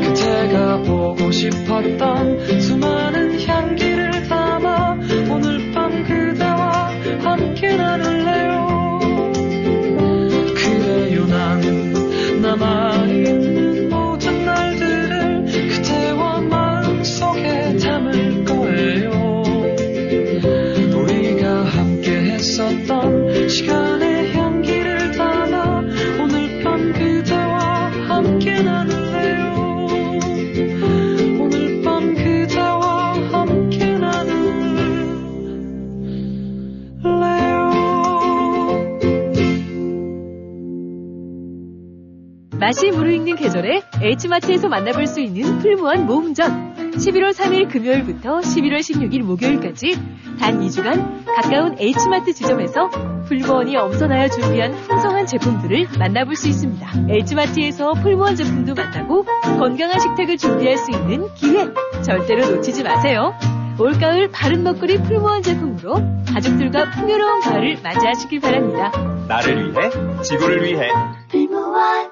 그대가 보고 싶었던 수많은 향기를 담아 오늘 밤 그대와 함께 나눌래요. 그래요 난 남아있는 모든 날들을 그대와 마음속에 담을 거예요. 우리가 함께 했었던 시간의 향기를 담아 오늘 밤 그대와 함께 나눌래요. 맛이 무르익는 계절에 H마트에서 만나볼 수 있는 풀무원 모음전, 11월 3일 금요일부터 11월 16일 목요일까지 단 2주간 가까운 H마트 지점에서 풀무원이 엄선하여 준비한 풍성한 제품들을 만나볼 수 있습니다. H마트에서 풀무원 제품도 만나고 건강한 식탁을 준비할 수 있는 기회, 절대로 놓치지 마세요. 올가을 바른 먹거리 풀무원 제품으로 가족들과 풍요로운 가을을 맞이하시길 바랍니다. 나를 위해, 지구를 위해 풀무원.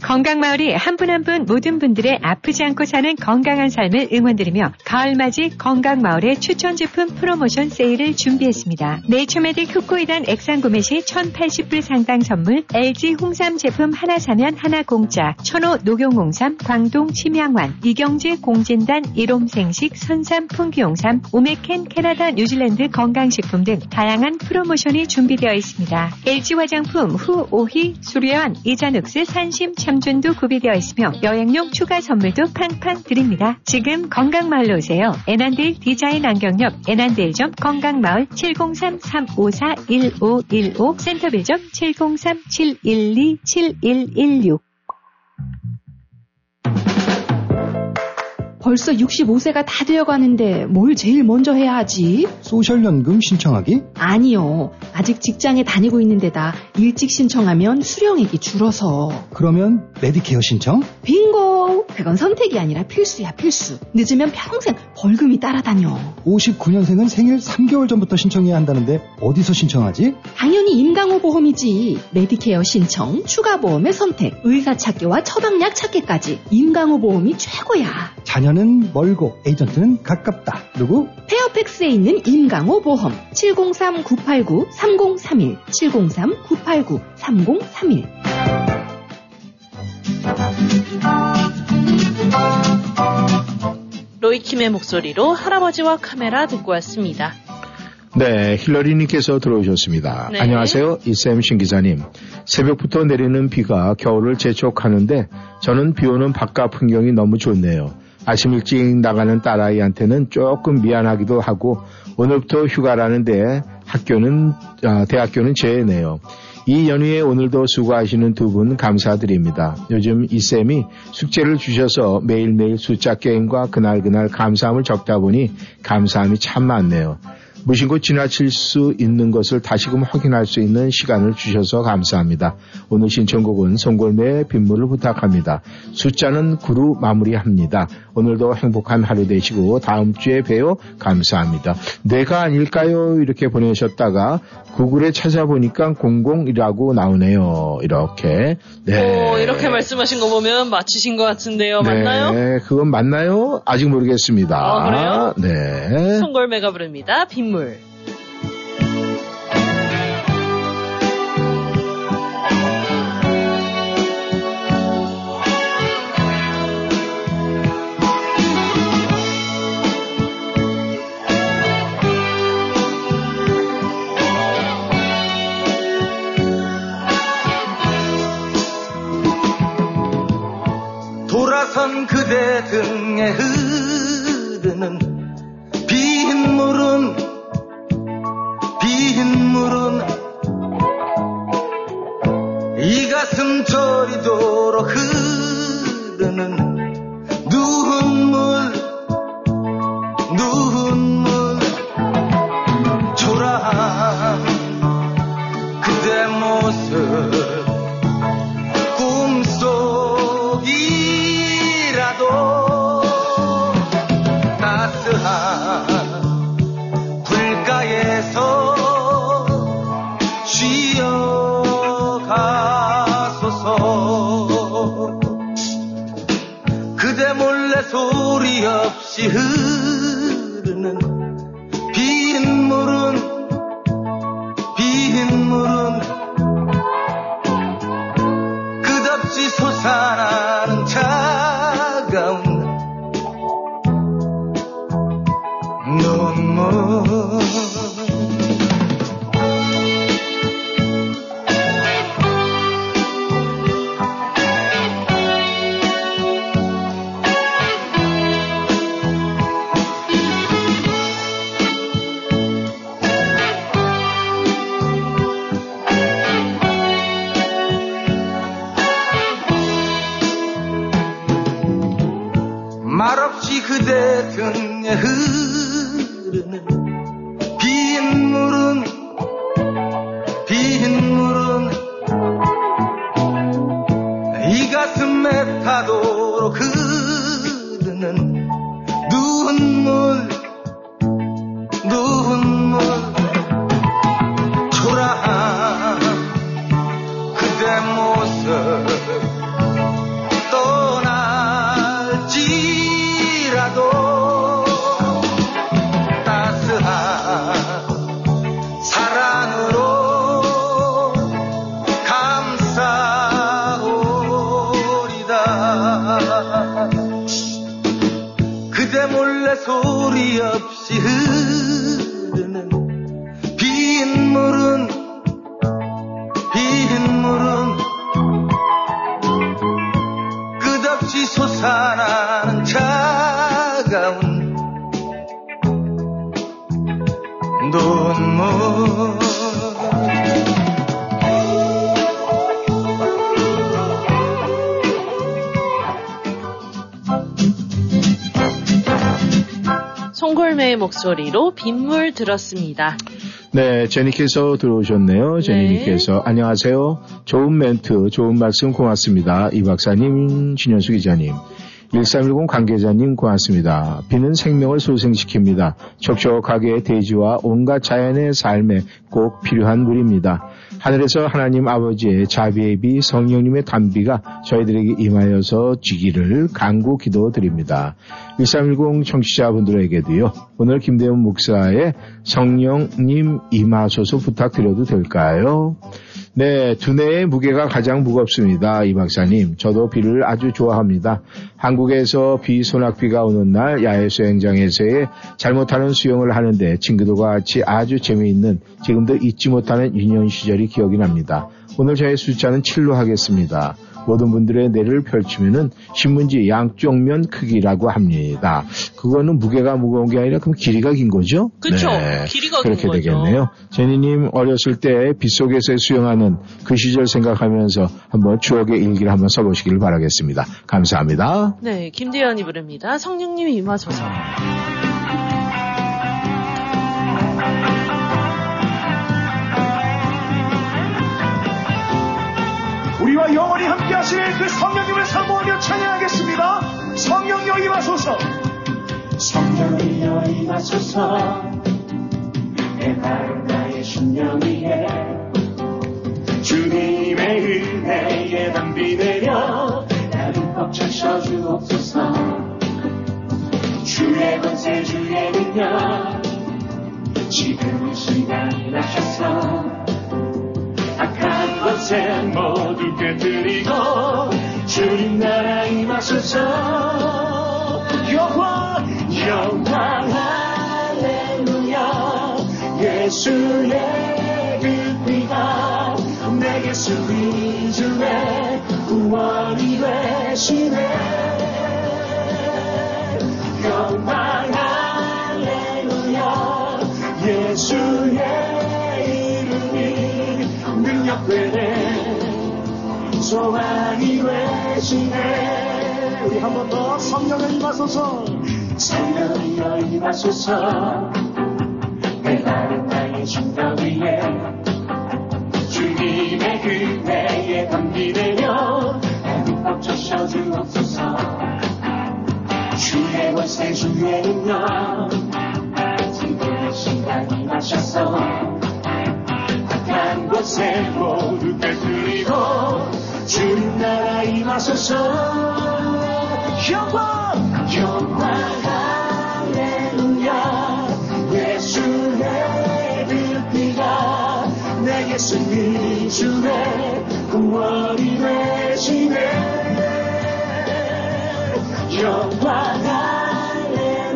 건강마을이 한 분 한 분 모든 분들의 아프지 않고 사는 건강한 삶을 응원드리며 가을맞이 건강마을의 추천 제품 프로모션 세일을 준비했습니다. 네이처 메딕 흑고이단 액상 구매 시 1,080불 상당 선물, LG 홍삼 제품 하나 사면 하나 공짜, 천호 녹용홍삼, 광동 침양환, 이경재 공진단 일홈생식, 선삼 풍기홍삼, 오메켄 캐나다 뉴질랜드 건강식품 등 다양한 프로모션이 준비되어 있습니다. LG 화장품 후, 오희, 수려한, 이자눅스, 산심, 참 준도 구비되어 있으며 여행용 추가 선물도 팡팡 드립니다. 지금 건강마을로 오세요. 에난데일 디자인 안경역 에난데일점 건강마을 703-354-1515 센터빌점 703-712-7116. 벌써 65세가 다 되어가는데 뭘 제일 먼저 해야 하지? 소셜연금 신청하기? 아니요. 아직 직장에 다니고 있는 데다 일찍 신청하면 수령액이 줄어서. 그러면 메디케어 신청? 빙고! 그건 선택이 아니라 필수야 필수. 늦으면 평생 벌금이 따라다녀. 59년생은 생일 3개월 전부터 신청해야 한다는데 어디서 신청하지? 당연히 임강호보험이지. 메디케어 신청, 추가보험의 선택, 의사 찾기와 처방약 찾기까지 임강호보험이 최고야. 자녀는 멀고 에이전트는 가깝다. 누구? 페어팩스에 있는 임강호 보험 703-989-3031 703-989-3031. 로이킴의 목소리로 할아버지와 카메라 듣고 왔습니다. 네, 힐러리님께서 들어오셨습니다. 네. 안녕하세요, 이쌤 신기자님. 새벽부터 내리는 비가 겨울을 재촉하는데 저는 비오는 바깥 풍경이 너무 좋네요. 아침 일찍 나가는 딸아이한테는 조금 미안하기도 하고 오늘부터 휴가라는데 대학교는 제외네요. 이 연휴에 오늘도 수고하시는 두 분 감사드립니다. 요즘 이쌤이 숙제를 주셔서 매일매일 숫자 게임과 그날그날 감사함을 적다 보니 감사함이 참 많네요. 무심코 지나칠 수 있는 것을 다시금 확인할 수 있는 시간을 주셔서 감사합니다. 오늘 신청곡은 송골매의 빗물을 부탁합니다. 숫자는 9로 마무리합니다. 오늘도 행복한 하루 되시고 다음 주에 봬요. 감사합니다. 내가 아닐까요? 이렇게 보내셨다가 구글에 찾아보니까 00이라고 나오네요. 이렇게. 네. 오, 이렇게 말씀하신 거 보면 맞히신 것 같은데요. 네. 맞나요? 네, 그건 맞나요? 아직 모르겠습니다. 아, 그래요? 네. 송골매가 부릅니다. 빗물. 돌아선 그대 등에 흐르는 빈물은 이 가슴 저리도록 흐르는 누운 물 초라한 그대 모습 소리 없이 흐르는 빈물은 끝없이 솟아나는 차가운 눈물. 그대 등에 흐르는 빈물은 이 가슴에 타도록 흐르는 누운 물 초라한 그대 모습 소리 없이 흐르는 빈물은 끝없이 솟아나는 차가운 눈물. 송골매의 목소리로 빗물 들었습니다. 네, 제니께서 들어오셨네요. 제니님께서 네. 안녕하세요. 좋은 멘트, 좋은 말씀 고맙습니다. 이 박사님, 신현수 기자님. 1310 관계자님 고맙습니다. 비는 생명을 소생시킵니다. 촉촉하게 대지와 온갖 자연의 삶에 꼭 필요한 물입니다. 하늘에서 하나님 아버지의 자비의 비 성령님의 단비가 저희들에게 임하여서 지기를 간구 기도드립니다. 1310 청취자분들에게도요. 오늘 김대훈 목사의 성령님 임하소서 부탁드려도 될까요? 네, 두뇌의 무게가 가장 무겁습니다. 이 박사님, 저도 비를 아주 좋아합니다. 한국에서 비 소낙비가 오는 날 야외 수영장에서의 잘못하는 수영을 하는데 친구들과 같이 아주 재미있는 지금도 잊지 못하는 유년 시절이 기억이 납니다. 오늘 저의 숫자는 7로 하겠습니다. 모든 분들의 내를 펼치면은 신문지 양쪽 면 크기라고 합니다. 그거는 무게가 무거운 게 아니라 그럼 길이가 긴 거죠? 그렇죠. 네, 길이가 긴 거죠. 그렇게 되겠네요. 제니님 어렸을 때 빗속에서 수영하는 그 시절 생각하면서 한번 추억의 일기를 한번 써보시길 바라겠습니다. 감사합니다. 네, 김대현이 부릅니다. 성령님 임하소서. 우리와 영원히 함께 하실 그 성령님을 사모하며 찬양하겠습니다. 성령여 임하소서. 성령여 임하소서. 내 발가의 신령 위에 주님의 은혜에 담비되며 나를 벅차 셔주옵소서. 주의 권세 주의 능력 지금 이 시간이 나셨어. 악한 것에 모두 깨뜨리고 주님 나라 임하소서. 영원 영광 할렐루야. 예수의 그 피가 내게 수리주네 구원이 되시네. 영광 할렐루야. 예수의 되네 소망이 되시네. 우리 한 번 더 성령을 임하소서. 성령이여 임하소서. 내 다른 나의 중간 위에 주님의 그혜에 담기되며 행복 적셔주옵소서. 주의 권세 주의 능력 지금의 시간이 마셨어. 한 곳에 모두 깨뜨리고 주님 나라 임하소서. 영광 영광 할렐루야. 예수의 빛비가 내게 승리 주네 구원이 되시네. 영광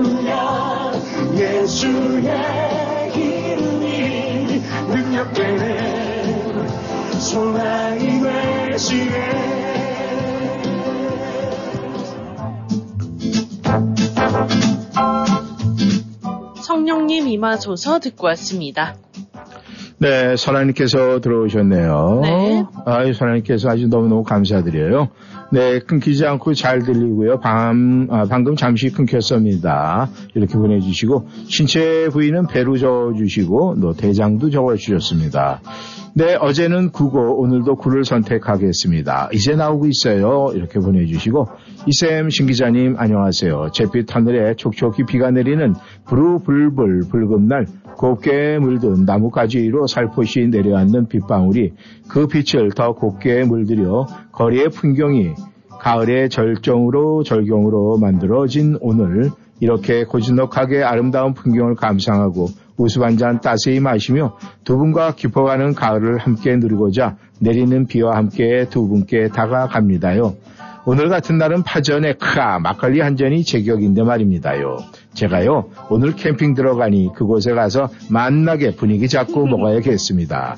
할렐루야. 예수의 되네 소망이 되시네. 성령님 임하소서 듣고 왔습니다. 네, 선하님께서 들어오셨네요. 네. 아유, 선하님께서 아주 너무너무 감사드려요. 네, 끊기지 않고 잘 들리고요. 방금 잠시 끊겼습니다. 이렇게 보내주시고, 신체 부위는 배로 저어주시고, 또 대장도 저어주셨습니다. 네, 어제는 구고, 오늘도 구를 선택하겠습니다. 이제 나오고 있어요. 이렇게 보내주시고, 이쌤 신기자님 안녕하세요. 잿빛 하늘에 촉촉히 비가 내리는 부르불불 붉은 날, 곱게 물든 나뭇가지로 살포시 내려앉는 빗방울이 그 빛을 더 곱게 물들여 거리의 풍경이 가을의 절정으로 절경으로 만들어진 오늘, 이렇게 고즈넉하게 아름다운 풍경을 감상하고 우수 한잔 따스히 마시며 두 분과 깊어가는 가을을 함께 누리고자 내리는 비와 함께 두 분께 다가갑니다요. 오늘 같은 날은 파전에 막걸리 한 잔이 제격인데 말입니다요. 제가요 오늘 캠핑 들어가니 그곳에 가서 만나게 분위기 잡고 먹어야겠습니다.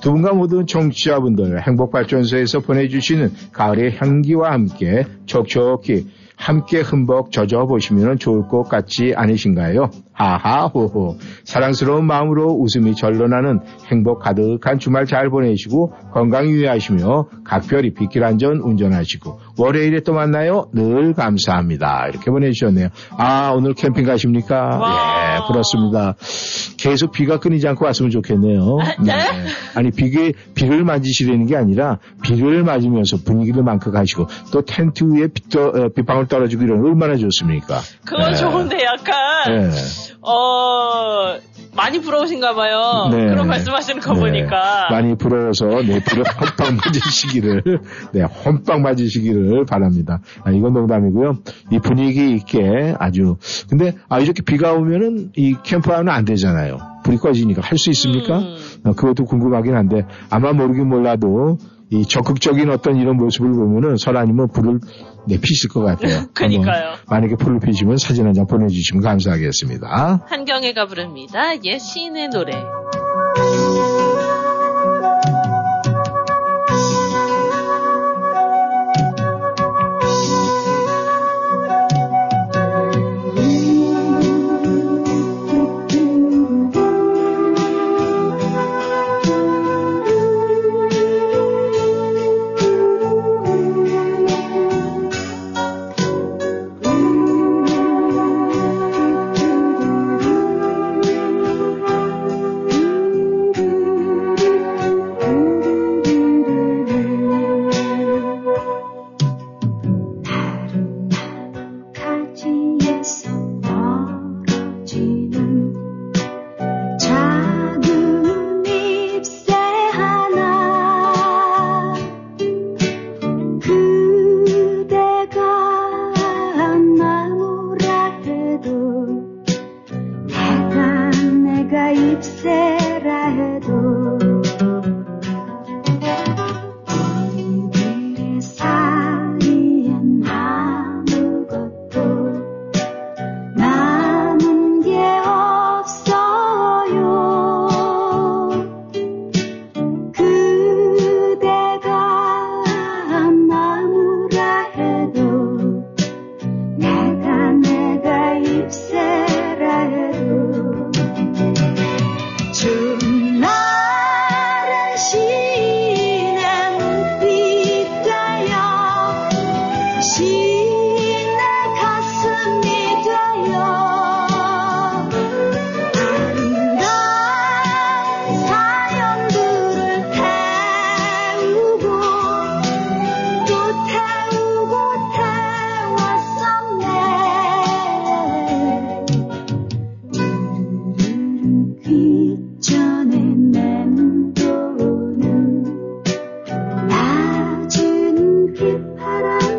두 분과 모든 청취자분들 행복발전소에서 보내주시는 가을의 향기와 함께 촉촉히 함께 흠뻑 젖어보시면 좋을 것 같지 않으신가요? 하하호호. 사랑스러운 마음으로 웃음이 절로 나는 행복 가득한 주말 잘 보내시고 건강 유의하시며 각별히 빗길 안전 운전하시고 월요일에 또 만나요. 늘 감사합니다. 이렇게 보내주셨네요. 아, 오늘 캠핑 가십니까? 예, 그렇습니다. 계속 비가 끊이지 않고 왔으면 좋겠네요. 네. 아니, 비를 맞으시려는 게 아니라 비를 맞으면서 분위기를 만끽하시고 또 텐트 위에 빗방울 떨어지고 이러면 얼마나 좋습니까? 그건 네. 좋은데 약간 많이 부러우신가 봐요. 네. 그런 말씀하시는 거 네. 보니까. 많이 부러워서 내 피를 혼빵 맞으시기를 바랍니다. 아, 이건 농담이고요. 이 분위기 있게 아주. 근데, 이렇게 비가 오면은 이 캠프하우는 안 되잖아요. 불이 꺼지니까. 할 수 있습니까? 그것도 궁금하긴 한데, 아마 모르긴 몰라도 이 적극적인 어떤 이런 모습을 보면은 설아님은 불을 내피실 것 같아요. 그러니까요. 만약에 불을 피시면 사진 한 장 보내주시면 감사하겠습니다. 한경애가 부릅니다. 옛 시인의 노래.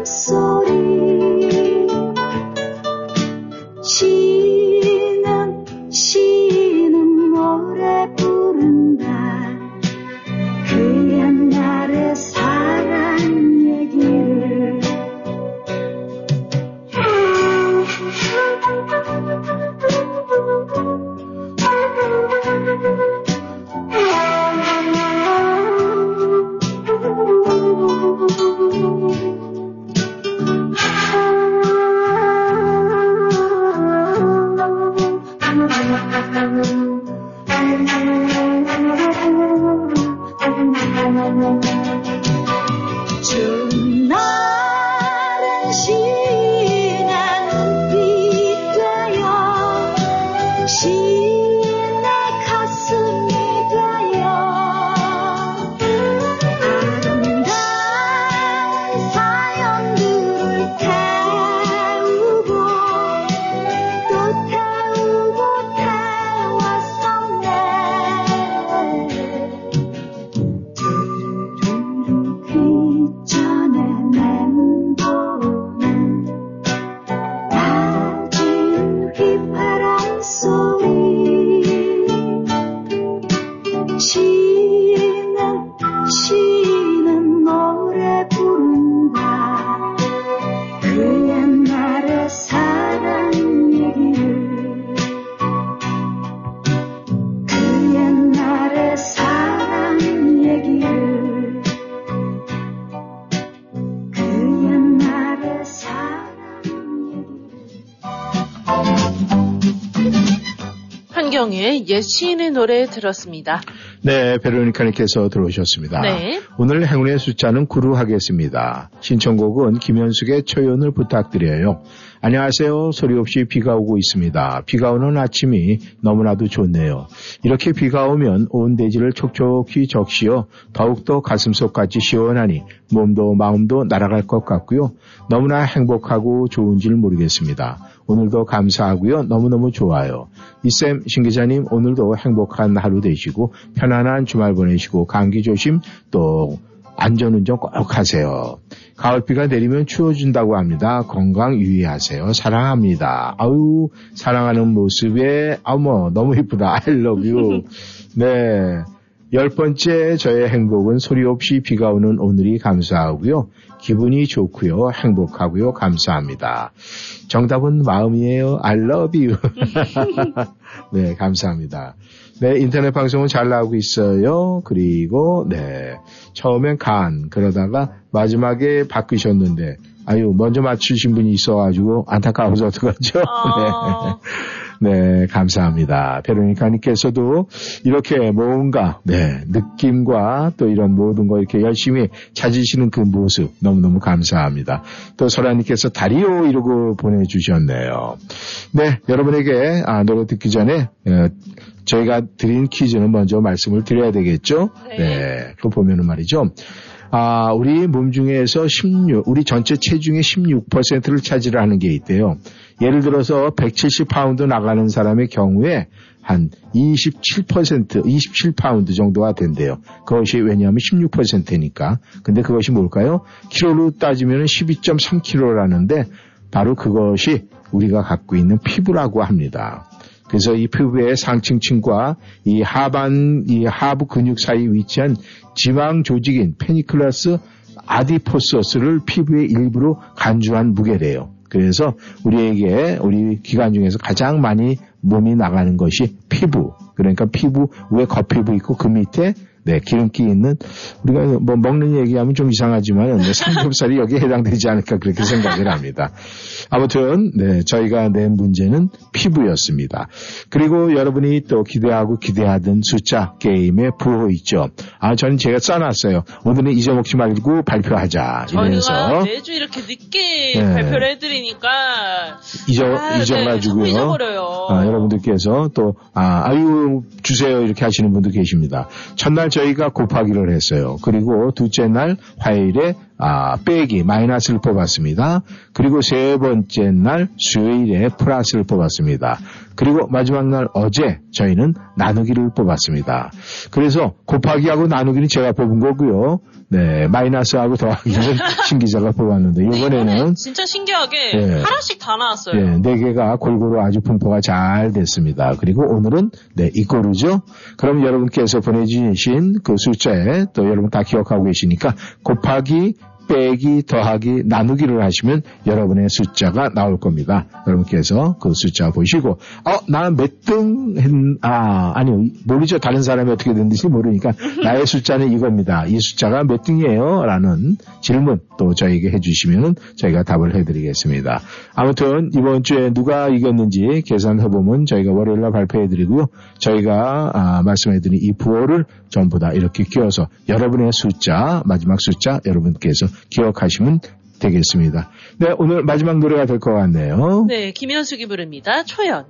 목소리 신은 노래 부른다. 그 옛날의 사랑 얘기를 주나른 신의 눈빛 되어 신의 가슴이 되어 아름다운 사연들을 태우고 또 태우고 태웠었네. 귀전에 맴도는 낮은 휘파람 소리 신은 노래 부른다. 그 옛날의 사랑 얘기를 그 옛날의 사랑 얘기를 그 옛날의 사랑 얘기를. 환경의 옛 시인의 노래 들었습니다. 네, 베로니카님께서 들어오셨습니다. 네. 오늘 행운의 숫자는 9로 하겠습니다. 신청곡은 김현숙의 초연을 부탁드려요. 안녕하세요. 소리 없이 비가 오고 있습니다. 비가 오는 아침이 너무나도 좋네요. 이렇게 비가 오면 온 대지를 촉촉히 적시어 더욱더 가슴속까지 시원하니 몸도 마음도 날아갈 것 같고요. 너무나 행복하고 좋은지를 모르겠습니다. 오늘도 감사하고요. 너무너무 좋아요. 이쌤, 신기자님 오늘도 행복한 하루 되시고 편안한 주말 보내시고 감기 조심 또 안전운전 꼭 하세요. 가을비가 내리면 추워진다고 합니다. 건강 유의하세요. 사랑합니다. 아유, 사랑하는 모습에 어머 너무 이쁘다. I love you. 네. 10번째 저의 행복은 소리 없이 비가 오는 오늘이 감사하고요. 기분이 좋고요. 행복하고요. 감사합니다. 정답은 마음이에요. I love you. 네, 감사합니다. 네, 인터넷 방송은 잘 나오고 있어요. 그리고 네, 처음엔 간 그러다가 마지막에 바뀌셨는데 아유, 먼저 맞추신 분이 있어가지고 안타까워서 어떡하죠? 네. 네, 감사합니다. 베로니카님께서도 이렇게 뭔가, 네, 느낌과 또 이런 모든 거 이렇게 열심히 찾으시는 그 모습 너무너무 감사합니다. 또 설아님께서 다리요 이러고 보내주셨네요. 네, 여러분에게 노래 듣기 전에 저희가 드린 퀴즈는 먼저 말씀을 드려야 되겠죠? 네, 그거 보면은 말이죠. 우리 몸 중에서 우리 전체 체중의 16%를 차지하는 게 있대요. 예를 들어서 170파운드 나가는 사람의 경우에 한 27파운드 정도가 된대요. 그것이 왜냐하면 16%니까. 근데 그것이 뭘까요? 키로로 따지면 12.3kg라는데 바로 그것이 우리가 갖고 있는 피부라고 합니다. 그래서 이 피부의 상층층과 이 하부 근육 사이에 위치한 지방 조직인 페니클라스 아디포서스를 피부의 일부로 간주한 무게래요. 그래서 우리에게 우리 기관 중에서 가장 많이 몸이 나가는 것이 피부. 그러니까 피부 위에 겉피부 있고 그 밑에 네, 기름기 있는, 우리가 뭐 먹는 얘기하면 좀 이상하지만, 네, 삼겹살이 여기에 해당되지 않을까 그렇게 생각을 합니다. 아무튼, 네, 저희가 낸 문제는 피부였습니다. 그리고 여러분이 또 기대하고 기대하던 숫자 게임의 부호 있죠. 저는 제가 써놨어요. 오늘은 잊어먹지 말고 발표하자. 저희가 매주 이렇게 늦게 네, 발표를 해드리니까. 잊어가지고요. 네, 잊어버려요. 여러분들께서 또, 아유, 주세요. 이렇게 하시는 분도 계십니다. 첫날 저희가 곱하기를 했어요. 그리고 둘째 날 화요일에 빼기 마이너스를 뽑았습니다. 그리고 세 번째 날 수요일에 플러스를 뽑았습니다. 그리고 마지막 날 어제 저희는 나누기를 뽑았습니다. 그래서 곱하기하고 나누기는 제가 뽑은 거고요. 네, 마이너스하고 더하기를 신기자가 뽑았는데, 이번에는. 진짜 신기하게 네. 하나씩 다 나왔어요. 네, 네 개가 골고루 아주 분포가 잘 됐습니다. 그리고 오늘은, 네, 이꼬르죠? 그럼 여러분께서 보내주신 그 숫자에 또 여러분 다 기억하고 계시니까 곱하기, 빼기, 더하기, 나누기를 하시면 여러분의 숫자가 나올 겁니다. 여러분께서 그 숫자 보시고 나 몇 등 했... 아니요. 모르죠. 다른 사람이 어떻게 됐는지 모르니까 나의 숫자는 이겁니다. 이 숫자가 몇 등이에요? 라는 질문 또 저에게 해주시면 저희가 답을 해드리겠습니다. 아무튼 이번 주에 누가 이겼는지 계산해보면 저희가 월요일날 발표해드리고요. 저희가 말씀해드린 이 부호를 전부 다 이렇게 끼워서 여러분의 숫자, 마지막 숫자 여러분께서 기억하시면 되겠습니다. 네, 오늘 마지막 노래가 될 것 같네요. 네, 김현숙이 부릅니다. 초연.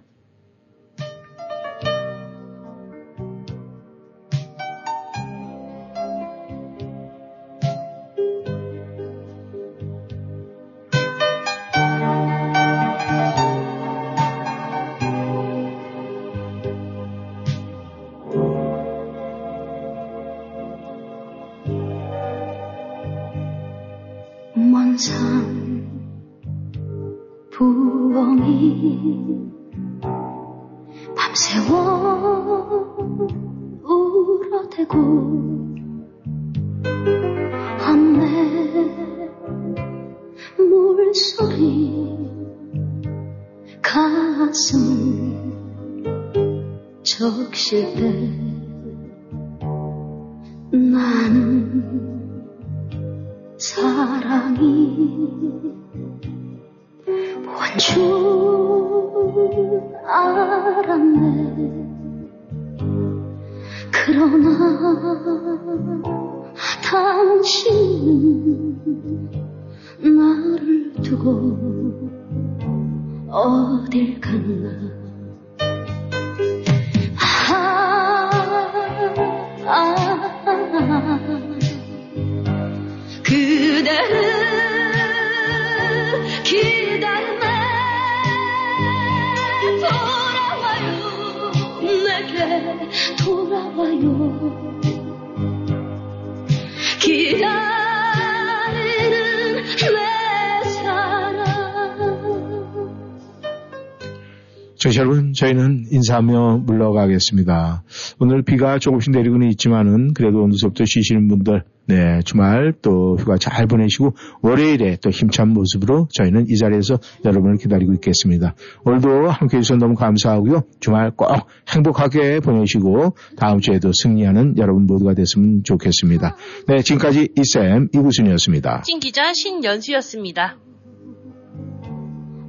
여러분, 저희는 인사하며 물러가겠습니다. 오늘 비가 조금씩 내리고는 있지만은 그래도 오늘서부터 쉬시는 분들, 네, 주말 또 휴가 잘 보내시고 월요일에 또 힘찬 모습으로 저희는 이 자리에서 여러분을 기다리고 있겠습니다. 오늘도 함께해 주셔서 너무 감사하고요. 주말 꼭 행복하게 보내시고 다음 주에도 승리하는 여러분 모두가 됐으면 좋겠습니다. 네, 지금까지 이쌤 이구순이었습니다. 신기자 신연수였습니다.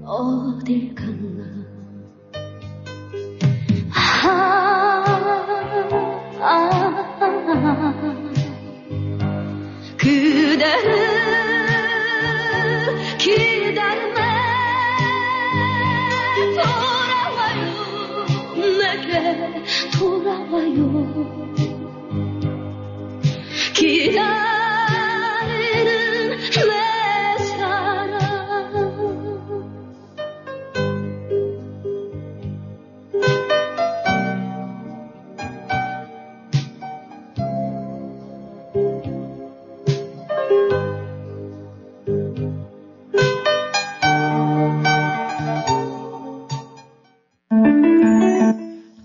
어딜 갔나 그대를 기다리네 돌아와요 내게 돌아와요 기다리는 내 사랑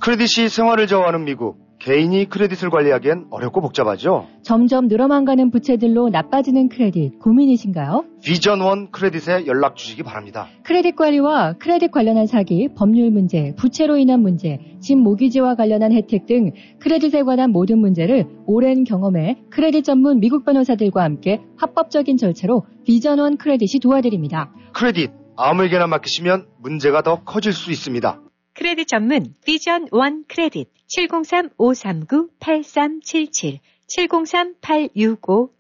크레딧이 생활을 저어하는 미국, 개인이 크레딧을 관리하기엔 어렵고 복잡하죠? 점점 늘어만 가는 부채들로 나빠지는 크레딧, 고민이신가요? 비전1 크레딧에 연락 주시기 바랍니다. 크레딧 관리와 크레딧 관련한 사기, 법률 문제, 부채로 인한 문제, 집 모기지와 관련한 혜택 등 크레딧에 관한 모든 문제를 오랜 경험에 크레딧 전문 미국 변호사들과 함께 합법적인 절차로 비전1 크레딧이 도와드립니다. 크레딧, 아무에게나 맡기시면 문제가 더 커질 수 있습니다. 크레딧 전문 비전 1 크레딧 703-539-8377 703-865-7308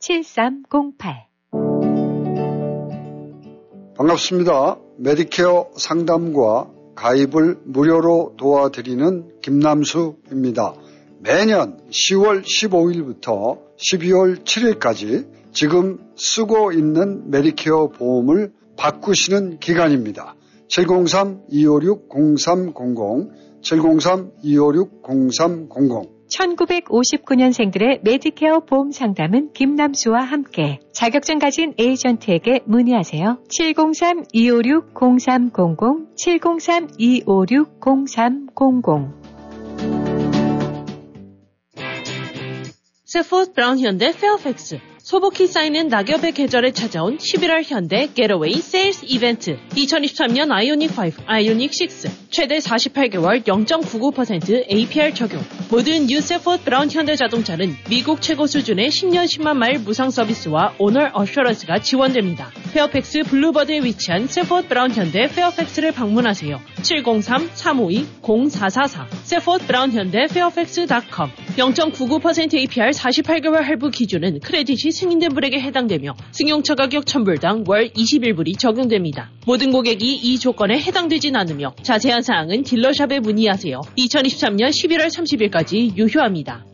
반갑습니다. 메디케어 상담과 가입을 무료로 도와드리는 김남수입니다. 매년 10월 15일부터 12월 7일까지 지금 쓰고 있는 메디케어 보험을 바꾸시는 기간입니다. 703-256-0300, 703-256-0300 1959년생들의 메디케어 보험 상담은 김남수와 함께 자격증 가진 에이전트에게 문의하세요. 703-256-0300, 703-256-0300. Shepherd Brown Hyundai Fairfax. 소복히 쌓이는 낙엽의 계절에 찾아온 11월 현대 겟어웨이 세일스 이벤트. 2023년 아이오닉 5, 아이오닉 6 최대 48개월 0.99% APR 적용. 모든 뉴 세포드 브라운 현대 자동차는 미국 최고 수준의 10년 10만 마일 무상 서비스와 오너 어셔런스가 지원됩니다. 페어팩스 블루버드에 위치한 세포드 브라운 현대 페어팩스를 방문하세요. 703-352-0444 세포드 브라운 현대 페어팩스.com. 0.99% APR 48개월 할부 기준은 크레딧이 승인된 분에게 해당되며 승용차 가격 1,000불당 월 21불이 적용됩니다. 모든 고객이 이 조건에 해당되진 않으며 자세한 사항은 딜러샵에 문의하세요. 2023년 11월 30일까지 유효합니다.